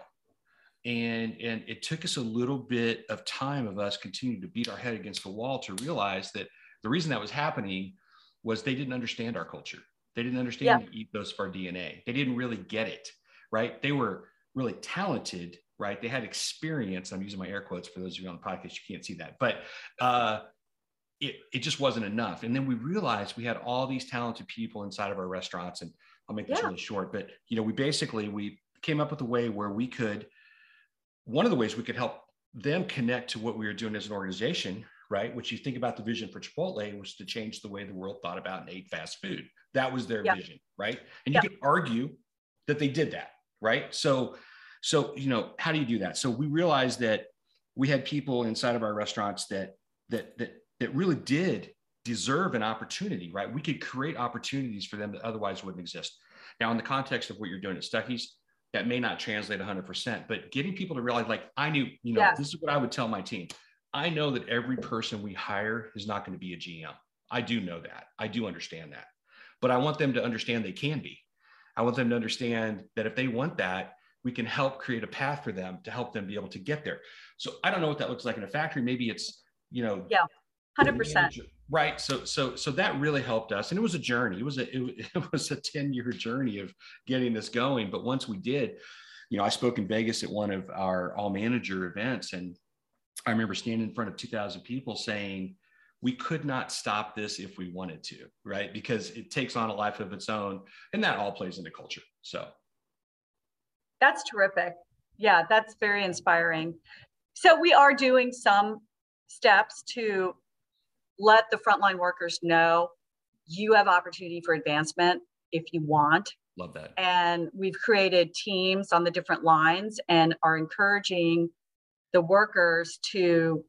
And, and it took us a little bit of time of us continuing to beat our head against the wall to realize that the reason that was happening was they didn't understand our culture. They didn't understand yeah. the ethos of our D N A. They didn't really get it, right? They were really talented, right? They had experience. I'm using my air quotes for those of you on the podcast, you can't see that, but uh, it, it just wasn't enough. And then we realized we had all these talented people inside of our restaurants, and I'll make this yeah. really short, but you know, we basically, we came up with a way where we could, one of the ways we could help them connect to what we were doing as an organization, right? Which you think about the vision for Chipotle was to change the way the world thought about and ate fast food. That was their yeah. vision, right? And yeah. you could argue that they did that, right? So, so, you know, how do you do that? So we realized that we had people inside of our restaurants that, that, that, that really did deserve an opportunity, right? We could create opportunities for them that otherwise wouldn't exist. Now, in the context of what you're doing at Stuckey's, that may not translate one hundred percent, but getting people to realize, like, I knew, you know, yeah. this is what I would tell my team. I know that every person we hire is not going to be a G M. I do know that. I do understand that. But I want them to understand they can be. I want them to understand that if they want that, we can help create a path for them to help them be able to get there. So I don't know what that looks like in a factory. Maybe it's, you know, yeah, one hundred percent. Right. So, so, so that really helped us. And it was a journey. It was a, it, it was a ten year journey of getting this going. But once we did, you know, I spoke in Vegas at one of our all manager events. And I remember standing in front of two thousand people saying, we could not stop this if we wanted to, right? Because it takes on a life of its own, and that all plays into culture. So that's terrific. Yeah, that's very inspiring. So we are doing some steps to let the frontline workers know you have opportunity for advancement if you want. Love that. And we've created teams on the different lines and are encouraging the workers to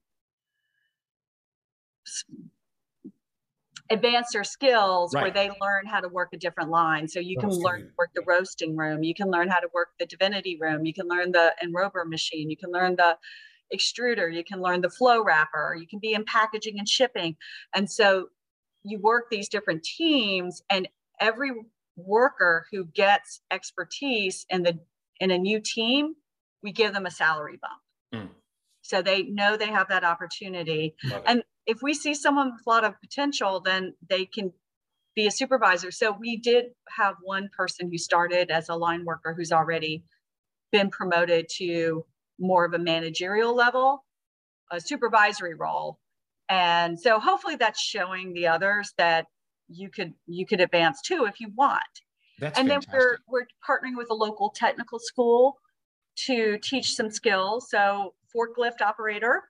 advance their skills, right, where they learn how to work a different line. So you can learn to work the roasting room. You can learn how to work the divinity room. You can learn the enrober machine. You can learn the extruder. You can learn the flow wrapper. You can be in packaging and shipping. And so you work these different teams, and every worker who gets expertise in the in a new team, we give them a salary bump. Mm. So they know they have that opportunity. And if we see someone with a lot of potential, then they can be a supervisor. So we did have one person who started as a line worker who's already been promoted to more of a managerial level, a supervisory role. And so hopefully that's showing the others that you could you could advance too if you want. That's and fantastic. Then we're we're partnering with a local technical school to teach some skills. So forklift operator,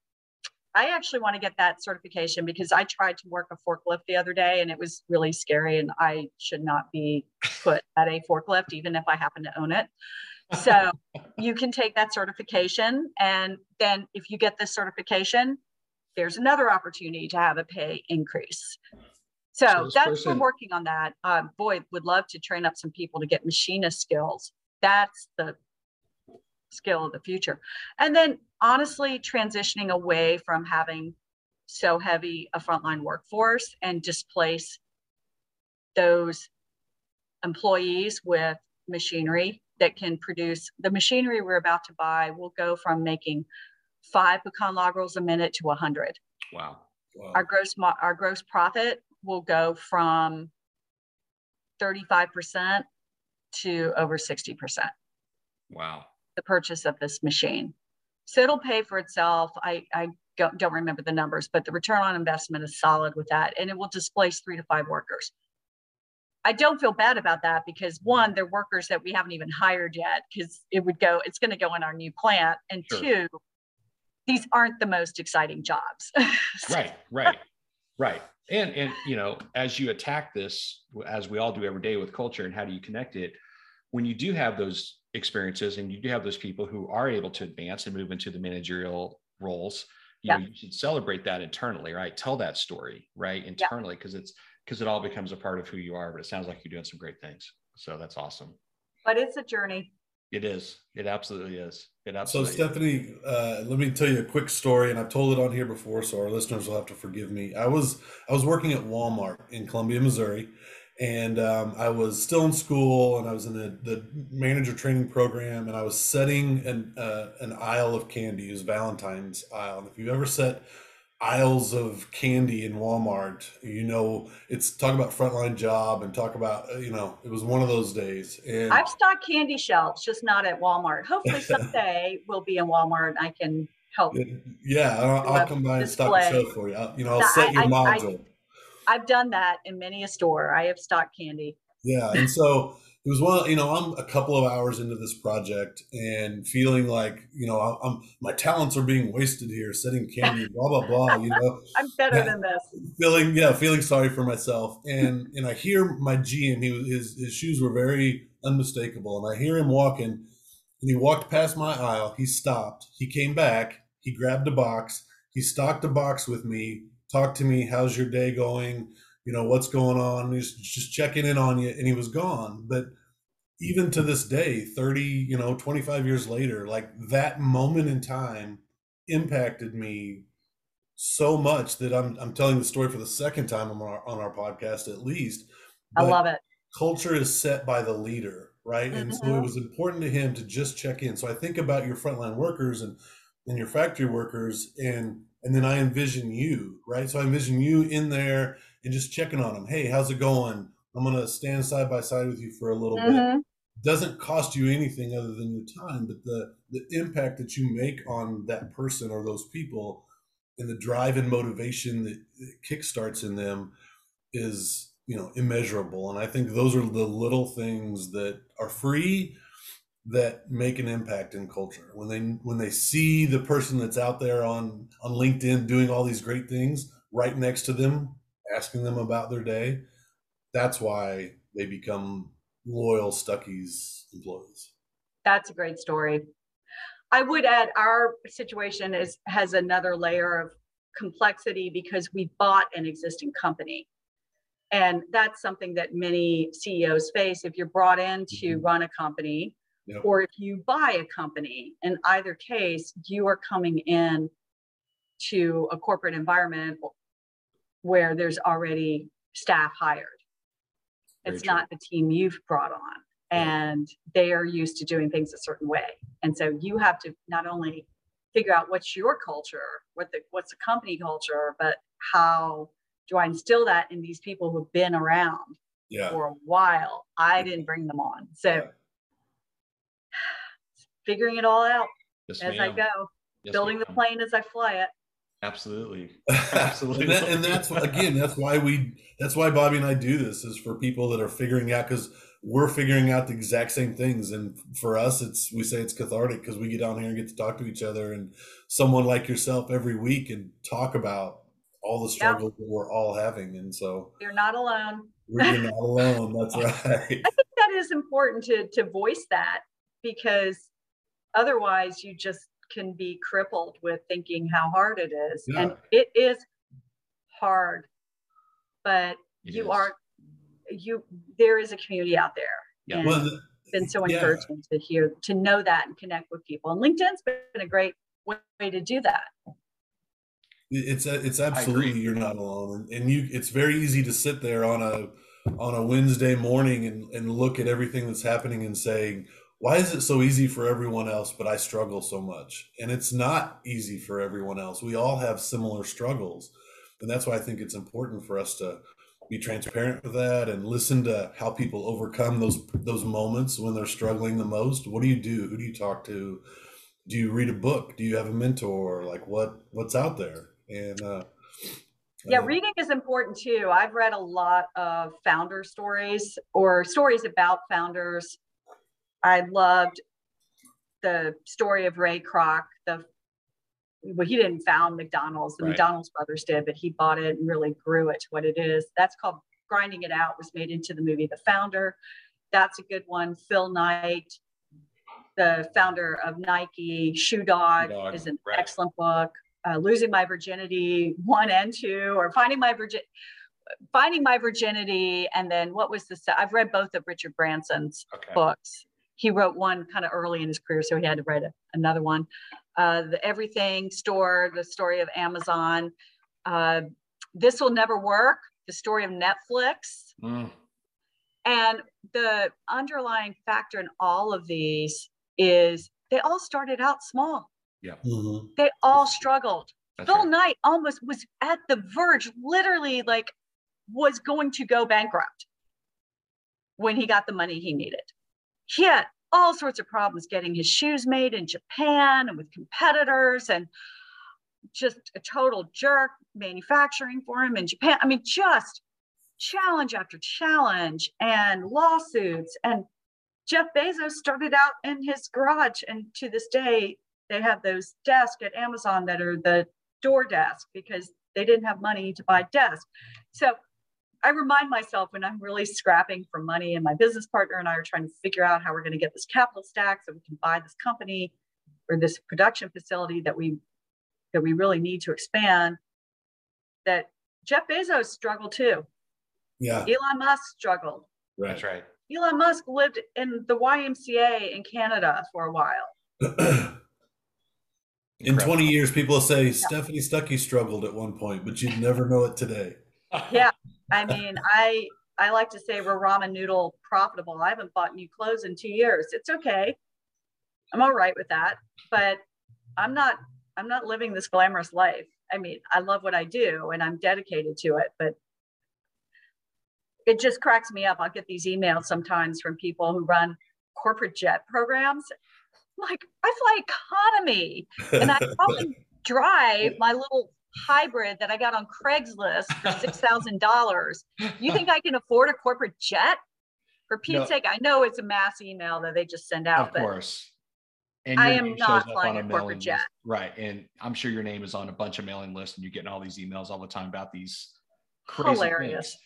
I actually want to get that certification because I tried to work a forklift the other day and it was really scary, and I should not be put at a forklift, even if I happen to own it. So you can take that certification. And then if you get this certification, there's another opportunity to have a pay increase. So, so that's person, we're working on that. Uh, boy, would love to train up some people to get machinist skills. That's the skill of the future. And then honestly, transitioning away from having so heavy a frontline workforce and displace those employees with machinery that can produce the machinery we're about to buy. Will go from making five pecan log rolls a minute to one hundred. Wow. Wow. Our gross our gross profit will go from thirty-five percent to over sixty percent. Wow. The purchase of this machine. So it'll pay for itself. I, I don't remember the numbers, but the return on investment is solid with that. And it will displace three to five workers. I don't feel bad about that because one, they're workers that we haven't even hired yet because it would go, it's going to go in our new plant. And sure. two, these aren't the most exciting jobs. Right, right, right. And, and, you know, as you attack this, as we all do every day with culture and how do you connect it, when you do have those experiences and you do have those people who are able to advance and move into the managerial roles, you yeah. know, you should celebrate that internally, right? Tell that story, right? Internally, because yeah. it's, because it all becomes a part of who you are, but it sounds like you're doing some great things. So that's awesome. But it's a journey. It is. It absolutely is. It absolutely. So Stephanie, uh, let me tell you a quick story, and I've told it on here before, so our listeners will have to forgive me. I was I was working at Walmart in Columbia, Missouri, and um, I was still in school, and I was in the, the manager training program, and I was setting an uh, an aisle of candy. It was Valentine's aisle, and if you've ever set aisles of candy in Walmart, you know, it's talk about frontline job and talk about, you know, it was one of those days. And I've stocked candy shelves, just not at Walmart. Hopefully someday we'll be in Walmart and I can help. Yeah, I'll, I'll come by display. And stock the shelf for you. I'll, you know, I'll set your I, module. I, I've done that in many a store. I have stocked candy. Yeah, and so it was one, you know, I'm a couple of hours into this project and feeling like, you know, I'm my talents are being wasted here, setting candy, blah, blah, blah, you know. I'm better yeah, than this. Feeling, yeah, feeling sorry for myself. And and I hear my G M, he, his, his shoes were very unmistakable. And I hear him walking, and he walked past my aisle. He stopped. He came back. He grabbed a box. He stocked a box with me, talked to me, how's your day going? You know, what's going on? He's just checking in on you. And he was gone. But even to this day, thirty, you know, twenty-five years later, like that moment in time impacted me so much that I'm, I'm telling the story for the second time on our, on our podcast, at least. But I love it. Culture is set by the leader, right? Mm-hmm. And so it was important to him to just check in. So I think about your frontline workers and, and your factory workers, and, and then I envision you, right? So I envision you in there and just checking on them. Hey, how's it going? I'm going to stand side by side with you for a little mm-hmm. bit. Doesn't cost you anything other than your time, but the, the impact that you make on that person or those people and the drive and motivation that kickstarts in them is, you know, immeasurable. And I think those are the little things that are free that make an impact in culture. When they, when they see the person that's out there on, on LinkedIn doing all these great things right next to them, asking them about their day, that's why they become loyal Stuckey's employees. That's a great story. I would add our situation is has another layer of complexity because we bought an existing company. And that's something that many C E Os face. If you're brought in to mm-hmm. run a company yep. or if you buy a company, in either case, you are coming in to a corporate environment where there's already staff hired. It's not the team you've brought on, and they are used to doing things a certain way. And so you have to not only figure out what's your culture, what the, what's the company culture, but how do I instill that in these people who've been around yeah. for a while? I didn't bring them on. So yeah. figuring it all out yes, as ma'am. I go, yes, building ma'am. The plane as I fly it. Absolutely. Absolutely. and, that, and that's, again, that's why we, that's why Bobby and I do this, is for people that are figuring out, because we're figuring out the exact same things. And for us, it's, we say it's cathartic because we get down here and get to talk to each other and someone like yourself every week and talk about all the struggles yeah. that we're all having. And so you're not alone. We're, you're not alone. That's right. I think that is important to to voice that because otherwise you just can be crippled with thinking how hard it is. Yeah. And it is hard, but it you is. are, you, there is a community out there. Yeah. And well, the, it's been so encouraging yeah. to hear, to know that and connect with people. And LinkedIn's been a great way to do that. It's, it's absolutely, you're not alone. And you, it's very easy to sit there on a, on a Wednesday morning and, and look at everything that's happening and saying, why is it so easy for everyone else, but I struggle so much? And it's not easy for everyone else. We all have similar struggles. And that's why I think it's important for us to be transparent with that and listen to how people overcome those, those moments when they're struggling the most. What do you do? Who do you talk to? Do you read a book? Do you have a mentor? Like what, what's out there? And, uh, yeah, reading is important too. I've read a lot of founder stories or stories about founders. I loved the story of Ray Kroc. The well, he didn't found McDonald's. The right. McDonald's brothers did, but he bought it and really grew it to what it is. That's called Grinding It Out. Was made into the movie The Founder. That's a good one. Phil Knight, the founder of Nike, Shoe Dog, Dog. is an right. excellent book. Uh, Losing My Virginity one and two, or finding my virgin, finding my virginity, and then what was the? I've read both of Richard Branson's okay. books. He wrote one kind of early in his career, so he had to write a, another one. Uh, the Everything Store, the story of Amazon. Uh, This Will Never Work, the story of Netflix, mm. and the underlying factor in all of these is they all started out small. Yeah, mm-hmm. They all struggled. That's Phil right. Knight almost was at the verge, literally like was going to go bankrupt when he got the money he needed. He had all sorts of problems getting his shoes made in Japan and with competitors, and just a total jerk manufacturing for him in Japan. I mean, just challenge after challenge and lawsuits. And Jeff Bezos started out in his garage, and to this day, they have those desks at Amazon that are the door desk because they didn't have money to buy desks. So I remind myself when I'm really scrapping for money, and my business partner and I are trying to figure out how we're going to get this capital stack so we can buy this company or this production facility that we that we really need to expand, that Jeff Bezos struggled too. Yeah. Elon Musk struggled. That's right. Elon Musk lived in the Y M C A in Canada for a while. In Incredible. twenty years, people say yeah. Stephanie Stuckey struggled at one point, but you'd never know it today. Yeah. I mean, I I like to say we're ramen noodle profitable. I haven't bought new clothes in two years. It's okay. I'm all right with that. But I'm not I'm not living this glamorous life. I mean, I love what I do and I'm dedicated to it, but it just cracks me up. I'll get these emails sometimes from people who run corporate jet programs. Like, I fly economy and I probably drive my little hybrid that I got on Craigslist for six thousand dollars. You think I can afford a corporate jet? For Pete's no. sake, I know it's a mass email that they just send out. Of but course. And I am not flying a, a corporate jet. List. Right. And I'm sure your name is on a bunch of mailing lists and you're getting all these emails all the time about these crazy Hilarious. things.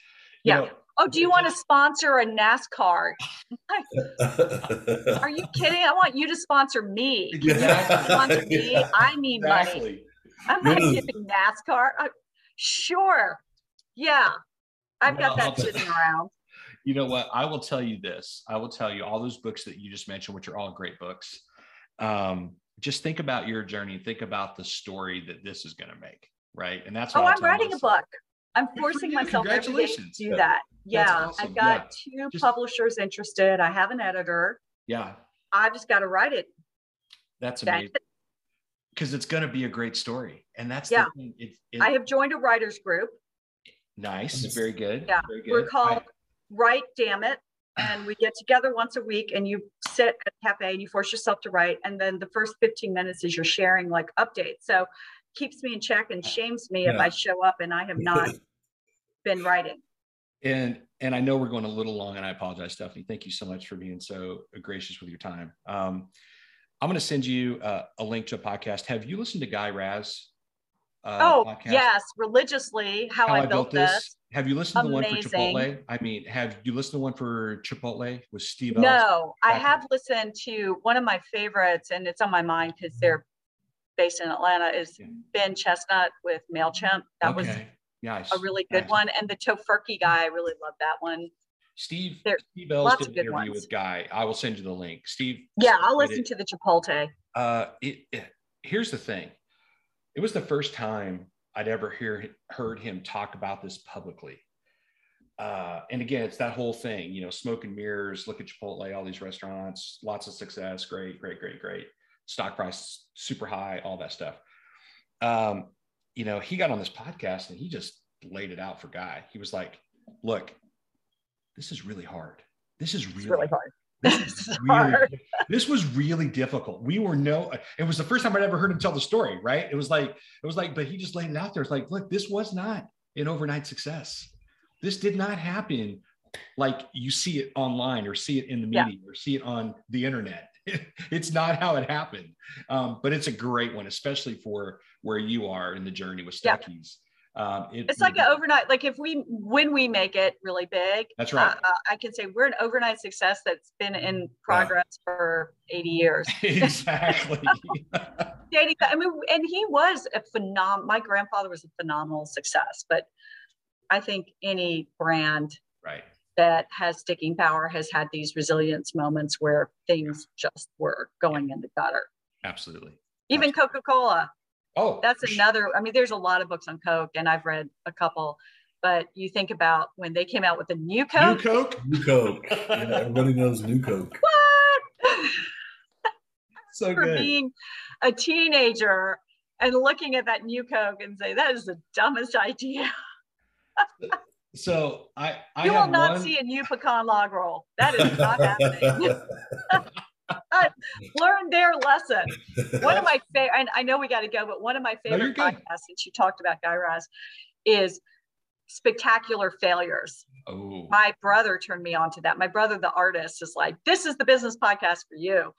Yeah. You know, oh, do you want to sponsor a NASCAR? Are you kidding? I want you to sponsor me. Can you yeah. sponsor me? Yeah. I need exactly. money. I'm not yeah. giving NASCAR. I, sure. Yeah. I've well, got that sitting around. You know what? I will tell you this. I will tell you all those books that you just mentioned, which are all great books. Um, just think about your journey. Think about the story that this is going to make. Right. And that's what oh, I'm writing a book. I'm forcing myself every day to do that. Yeah, awesome. I've got yeah. two just, publishers interested. I have an editor. Yeah. I've just got to write it. That's amazing. Because it's going to be a great story. And that's yeah. the thing. It, it, I have joined a writer's group. Nice. Very good. Yeah. Very good. We're called I, Write Damn It. And we get together once a week and you sit at a cafe and you force yourself to write. And then the first fifteen minutes is you're sharing like updates. So keeps me in check and shames me yeah. if I show up and I have not been writing. And and I know we're going a little long and I apologize, Stephanie. Thank you so much for being so gracious with your time. Um, I'm going to send you uh, a link to a podcast. Have you listened to Guy Raz? Uh, oh, podcast? Yes. Religiously, How, how I, I Built, built this. Have you listened Amazing. to the one for Chipotle? I mean, have you listened to one for Chipotle with Steve? No, Ellis? I have listened to one of my favorites, and it's on my mind because they're based in Atlanta, is yeah. Ben Chestnut with MailChimp. That okay. was nice. a really good nice. one. And the Tofurky guy, I really love that one. Steve, there, Steve Ellis did an interview ones. with Guy. I will send you the link. Steve. Yeah, I'll listen it. to the Chipotle. Uh, it, it, here's the thing. It was the first time I'd ever hear heard him talk about this publicly. Uh, and again, it's that whole thing, you know, smoke and mirrors, look at Chipotle, all these restaurants, lots of success, great, great, great, great. Stock price, super high, all that stuff. Um, you know, he got on this podcast and he just laid it out for Guy. He was like, look, this is really hard. This is really, really hard. This, really, hard. This was really difficult. We were no, it was the first time I'd ever heard him tell the story, right? It was like, it was like, but he just laid it out there. It's like, look, this was not an overnight success. This did not happen like you see it online or see it in the media yeah. or see it on the internet. It's not how it happened. Um, but it's a great one, especially for where you are in the journey with Stuckey's. Yeah. Um, it, it's like an overnight, like if we, when we make it really big, that's right. Uh, I can say we're an overnight success that's been in progress yeah. for eighty years. Exactly. I mean, and he was a phenomenal, my grandfather was a phenomenal success, but I think any brand right. that has sticking power has had these resilience moments where things yeah. just were going yeah. in the gutter. Absolutely. Even Absolutely. Coca-Cola. Oh, that's another, I mean, there's a lot of books on Coke and I've read a couple, but you think about when they came out with the new Coke. New Coke? New Coke. Yeah, everybody knows New Coke. What? So For good. being a teenager and looking at that new Coke and say, that is the dumbest idea. So I, I you will not one... see a new pecan log roll. That is not happening. Learn their lesson. One of my favorite, and I know we got to go, but one of my favorite no, podcasts, and she talked about Guy Raz, is Spectacular Failures. Oh. My brother turned me on to that. My brother, the artist, is like, this is the business podcast for you.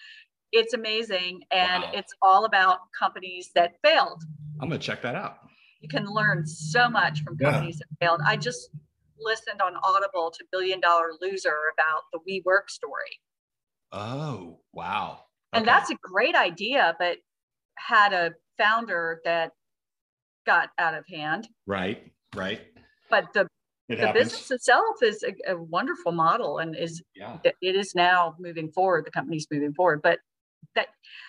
It's amazing. And wow. it's all about companies that failed. I'm going to check that out. You can learn so much from companies yeah. that failed. I just listened on Audible to Billion Dollar Loser about the WeWork story. Oh, wow. Okay. And that's a great idea, but had a founder that got out of hand. Right, right. But the, the business itself is a, a wonderful model and is yeah. it is now moving forward. The company's moving forward. But that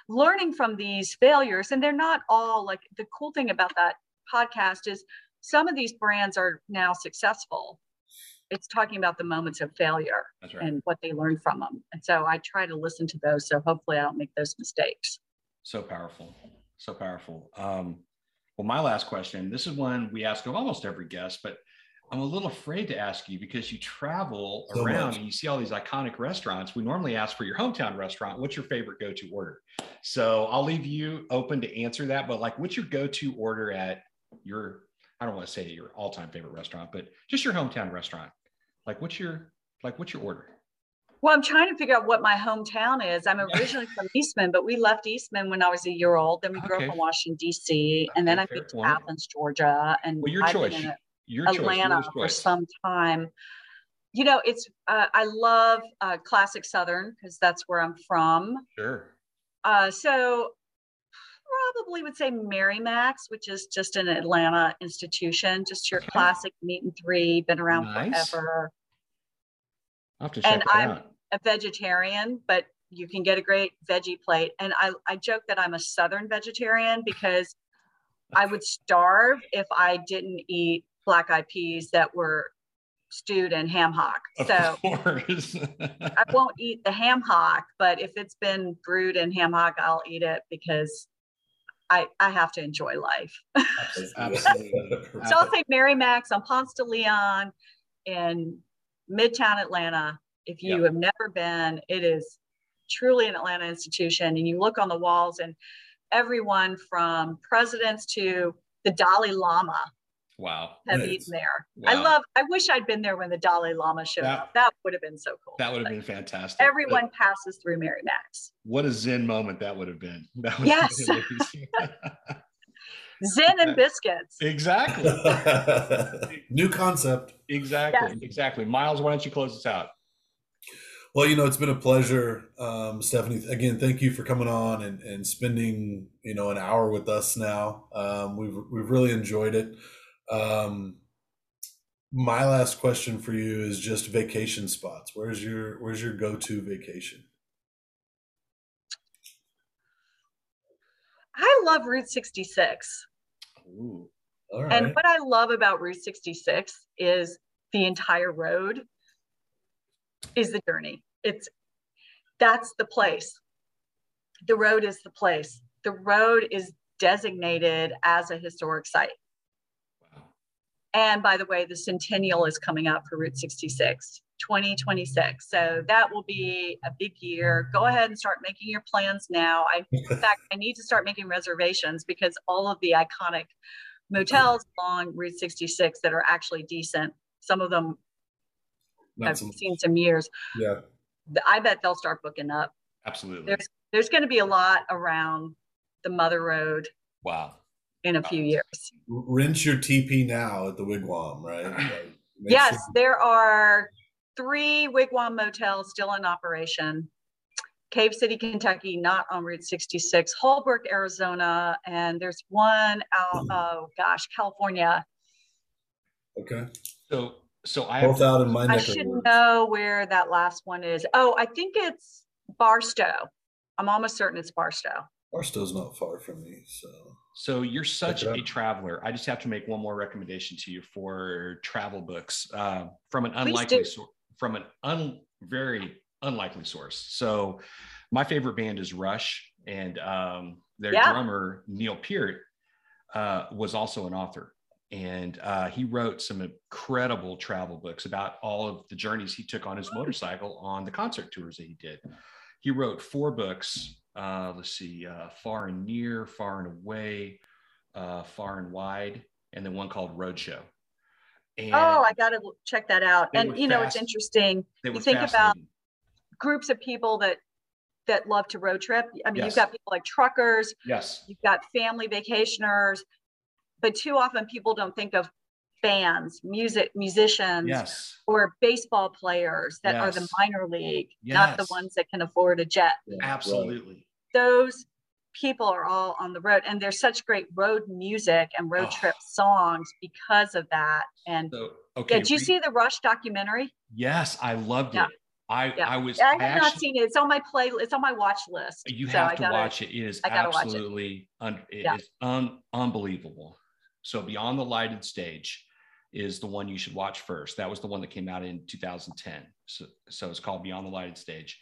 learning from these failures, and they're not all like, the cool thing about that podcast is some of these brands are now successful. It's talking about the moments of failure That's right. and what they learned from them. And so I try to listen to those. So hopefully I don't make those mistakes. So powerful. So powerful. Um, well, my last question, this is one we ask of almost every guest, but I'm a little afraid to ask you because you travel so around much. and you see all these iconic restaurants. We normally ask for your hometown restaurant. What's your favorite go-to order? So I'll leave you open to answer that, but like, what's your go-to order at your, I don't want to say your all-time favorite restaurant, but just your hometown restaurant. Like what's your, like what's your order? Well, I'm trying to figure out what my hometown is. I'm originally from Eastman, but we left Eastman when I was a year old. Then we grew okay. up in Washington, D C, okay, and then I moved to Athens, Georgia, and well, your I've choice. been in your Atlanta choice. Your choice. for some time. You know, it's uh, I love uh, classic Southern because that's where I'm from. Sure. Uh, so. Probably would say Mary Mac's, which is just an Atlanta institution, just your okay. classic meat and three, been around nice. forever. I'll have to check and I'm out. a vegetarian, but you can get a great veggie plate. And I, I joke that I'm a Southern vegetarian because I would starve if I didn't eat black-eyed peas that were stewed in ham hock. Of so course. I won't eat the ham hock, but if it's been brewed in ham hock, I'll eat it because I, I have to enjoy life. Absolutely. So I'll say Mary Mac's on Ponce de Leon in Midtown Atlanta. If you yep. have never been, it is truly an Atlanta institution. And you look on the walls and everyone from presidents to the Dalai Lama wow. have nice. eaten there. Wow. I love, I wish I'd been there when the Dalai Lama showed that, up. That would have been so cool. That would have like, been fantastic. Everyone but, passes through Mary Mac's. What a Zen moment that would have been. That would yes. Have been Zen and biscuits. Exactly. New concept. Exactly. Yes. Exactly. Miles, why don't you close us out? Well, you know, it's been a pleasure, um, Stephanie. Again, thank you for coming on and, and spending, you know, an hour with us now. Um, we've we've really enjoyed it. Um, my last question for you is just vacation spots. Where's your where's your go-to vacation? I love Route sixty-six. Ooh, all right. And what I love about Route sixty-six is the entire road is the journey. It's that's the place. The road is the place. The road is designated as a historic site. Wow. And by the way, the centennial is coming up for Route sixty-six, twenty twenty-six. So that will be a big year. Go ahead and start making your plans now. I, in fact, I need to start making reservations because all of the iconic motels along Route sixty-six that are actually decent, some of them Not I've so seen some years. Yeah, I bet they'll start booking up. Absolutely. There's there's going to be a lot around the Mother Road. Wow. In a wow. few years. Rinse your teepee now at the Wigwam, right? Like, yes, sure. There are three Wigwam motels still in operation. Cave City, Kentucky, not on Route sixty-six. Holbrook, Arizona, and there's one out. Oh gosh, California. Okay. So. So I, have out in my I should know where that last one is. Oh, I think it's Barstow. I'm almost certain it's Barstow. Barstow's not far from me. So so you're such a traveler. I just have to make one more recommendation to you for travel books uh, from an unlikely source. From an un very unlikely source. So my favorite band is Rush, and um, their yeah. drummer Neil Peart uh, was also an author. And uh, he wrote some incredible travel books about all of the journeys he took on his motorcycle on the concert tours that he did. He wrote four books. Uh, let's see, uh, Far and Near, Far and Away, uh, Far and Wide, and then one called Roadshow. And oh, I got to check that out. And you know, fast, it's interesting. You think about groups of people that that love to road trip. I mean, yes. You've got people like truckers. Yes. You've got family vacationers. But too often people don't think of bands, music, musicians, yes. or baseball players that yes. are the minor league, yes. not the ones that can afford a jet. Absolutely. Those people are all on the road, and there's such great road music and road oh. trip songs because of that. And so, okay, did you see the Rush documentary? Yes, I loved yeah. it. I, yeah. I was I have actually, not seen it. It's on my play. It's on my watch list. You have so to gotta, watch it. It is absolutely it. Un, it yeah. is un, unbelievable. So Beyond the Lighted Stage is the one you should watch first. That was the one that came out in two thousand ten. So, so it's called Beyond the Lighted Stage.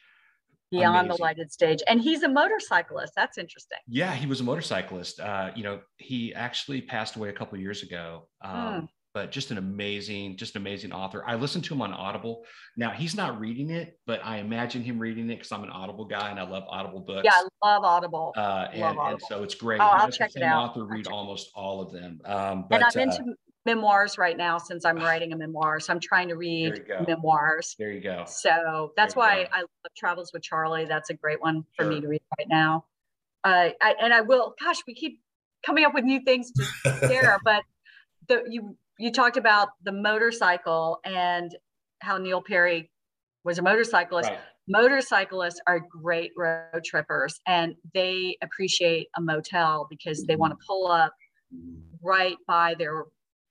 Beyond Amazing. The Lighted Stage. And he's a motorcyclist. That's interesting. Yeah, he was a motorcyclist. Uh, you know, he actually passed away a couple of years ago. Um, hmm. But just an amazing, just an amazing author. I listened to him on Audible. Now, he's not reading it, but I imagine him reading it because I'm an Audible guy and I love Audible books. Yeah, I love Audible. Uh, and, love Audible. And so it's great. Oh, I'll check it out. Author read almost all of them. Um, but, and I'm into uh, memoirs right now since I'm writing a memoir. So I'm trying to read there memoirs. There you go. So that's why go. I love Travels with Charley. That's a great one for sure. me to read right now. Uh, I, and I will, gosh, we keep coming up with new things to share, but the, you, You talked about the motorcycle and how Neil Perry was a motorcyclist. Right. Motorcyclists are great road trippers, and they appreciate a motel because they want to pull up right by their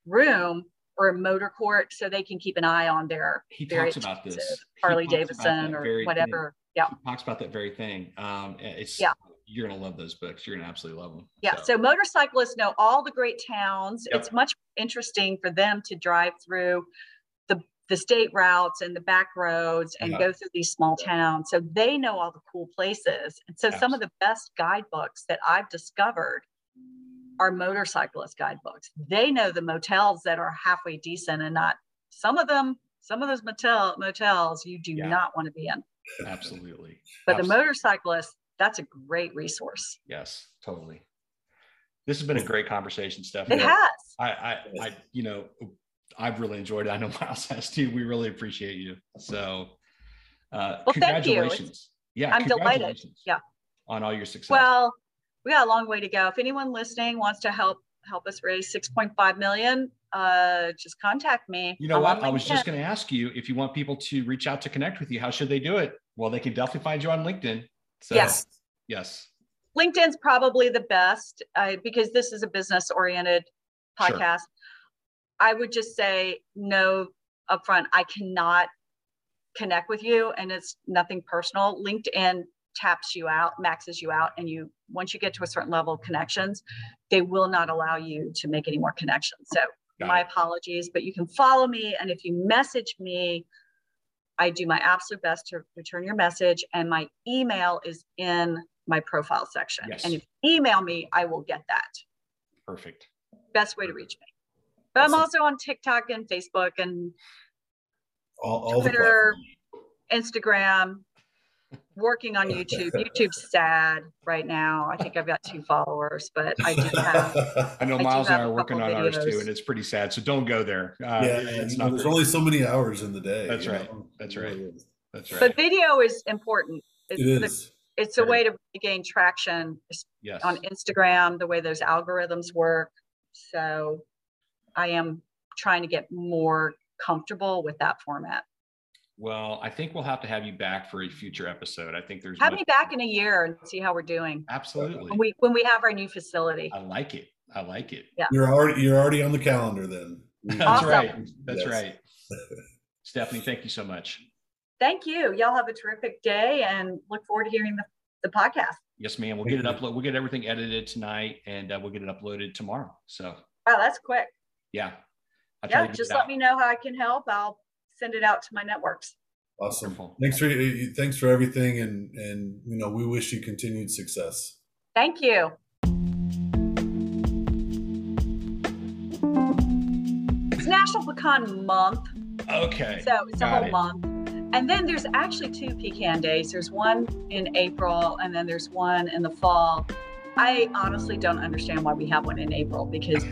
room or a motor court so they can keep an eye on their he talks about this Harley Davidson or whatever. Thing. Yeah, he talks about that very thing. Um, it's yeah. You're going to love those books. You're going to absolutely love them. Yeah. So, so motorcyclists know all the great towns. Yep. It's much interesting for them to drive through the, the state routes and the back roads and yeah. go through these small towns. So they know all the cool places. And so absolutely. Some of the best guidebooks that I've discovered are motorcyclist guidebooks. They know the motels that are halfway decent and not some of them, some of those motel motels you do yeah. not want to be in. Absolutely. But absolutely. The motorcyclists, that's a great resource. Yes, totally. This has been a great conversation, Stephanie. It has. I, I, I you know, I've really enjoyed it. I know Miles has too. We really appreciate you. So, uh, well, congratulations. Thank you. Yeah, I'm delighted. Yeah, on all your success. Well, we got a long way to go. If anyone listening wants to help help us raise six point five million dollars, uh, just contact me. You know what? I was just going to ask you if you want people to reach out to connect with you, how should they do it? Well, they can definitely find you on LinkedIn. So, yes. Yes. LinkedIn's probably the best uh, because this is a business oriented podcast. Sure. I would just say no upfront. I cannot connect with you, and it's nothing personal. LinkedIn taps you out, maxes you out, and you once you get to a certain level of connections, they will not allow you to make any more connections. So Got my it. apologies, but you can follow me, and if you message me, I do my absolute best to return your message, and my email is in my profile section. Yes. And if you email me, I will get that. Perfect. Best way to reach me. But awesome. I'm also on TikTok and Facebook and all, all Twitter, Instagram, working on YouTube. YouTube's sad right now. I think I've got two followers, but I do have. I know Miles I and I are working on videos. Ours too, and it's pretty sad. So don't go there. Uh, yeah, it's not know, there's only so many hours in the day. That's right. Know? That's right. That's right. But video is important. It's it the, is. It's a way to gain traction yes. on Instagram, the way those algorithms work. So I am trying to get more comfortable with that format. Well, I think we'll have to have you back for a future episode. I think there's- Have me back in a year and see how we're doing. Absolutely. When we, when we have our new facility. I like it. I like it. Yeah. You're already, you're already on the calendar then. That's awesome. Right. That's yes. right. Stephanie, thank you so much. Thank you. Y'all have a terrific day and look forward to hearing the, the podcast. Yes, ma'am. We'll get it uploaded. We'll get everything edited tonight and uh, we'll get it uploaded tomorrow. So. Wow, that's quick. Yeah. I'll yeah. Just let out. me know how I can help. I'll send it out to my networks. Awesome. Wonderful. Thanks for, thanks for everything. And, and, you know, we wish you continued success. Thank you. It's National Pecan Month. Okay. So it's a Got whole it. month. And then there's actually two pecan days. There's one in April and then there's one in the fall. I honestly don't understand why we have one in April because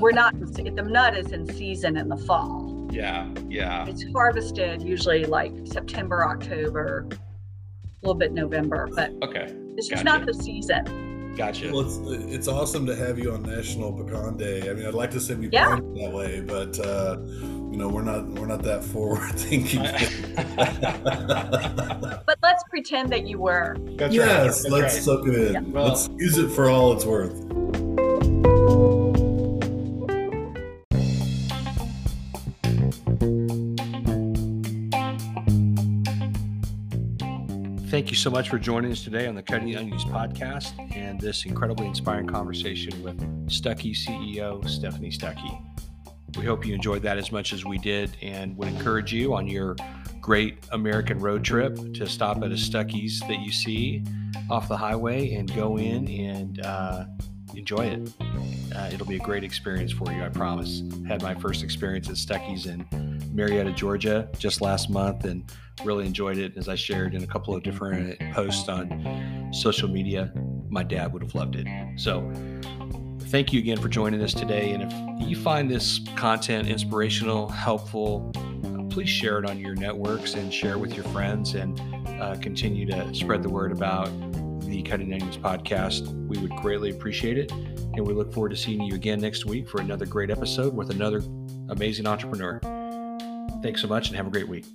we're not, the nut is in season in the fall. Yeah, yeah. It's harvested usually like September, October, a little bit November, but okay. it's just gotcha. not the season. Gotcha. Well, it's, it's awesome to have you on National Pecan Day. I mean, I'd like to say we yeah. planned it that way, but uh, you know, we're not we're not that forward thinking. But let's pretend that you were. That's yes, right. let's right. soak it in. Yeah. Well, let's use it for all it's worth. Thank you so much for joining us today on the Cutting the Onions podcast and this incredibly inspiring conversation with Stuckey C E O Stephanie Stuckey. We hope you enjoyed that as much as we did and would encourage you on your great American road trip to stop at a Stuckey's that you see off the highway and go in and uh, enjoy it. Uh, it'll be a great experience for you, I promise. Had my first experience at Stuckey's in Marietta, Georgia just last month and really enjoyed it. As I shared in a couple of different posts on social media, my dad would have loved it. So thank you again for joining us today. And if you find this content inspirational, helpful, please share it on your networks and share it with your friends and uh, continue to spread the word about the Cutting Onions podcast. We would greatly appreciate it. And we look forward to seeing you again next week for another great episode with another amazing entrepreneur. Thanks so much and have a great week.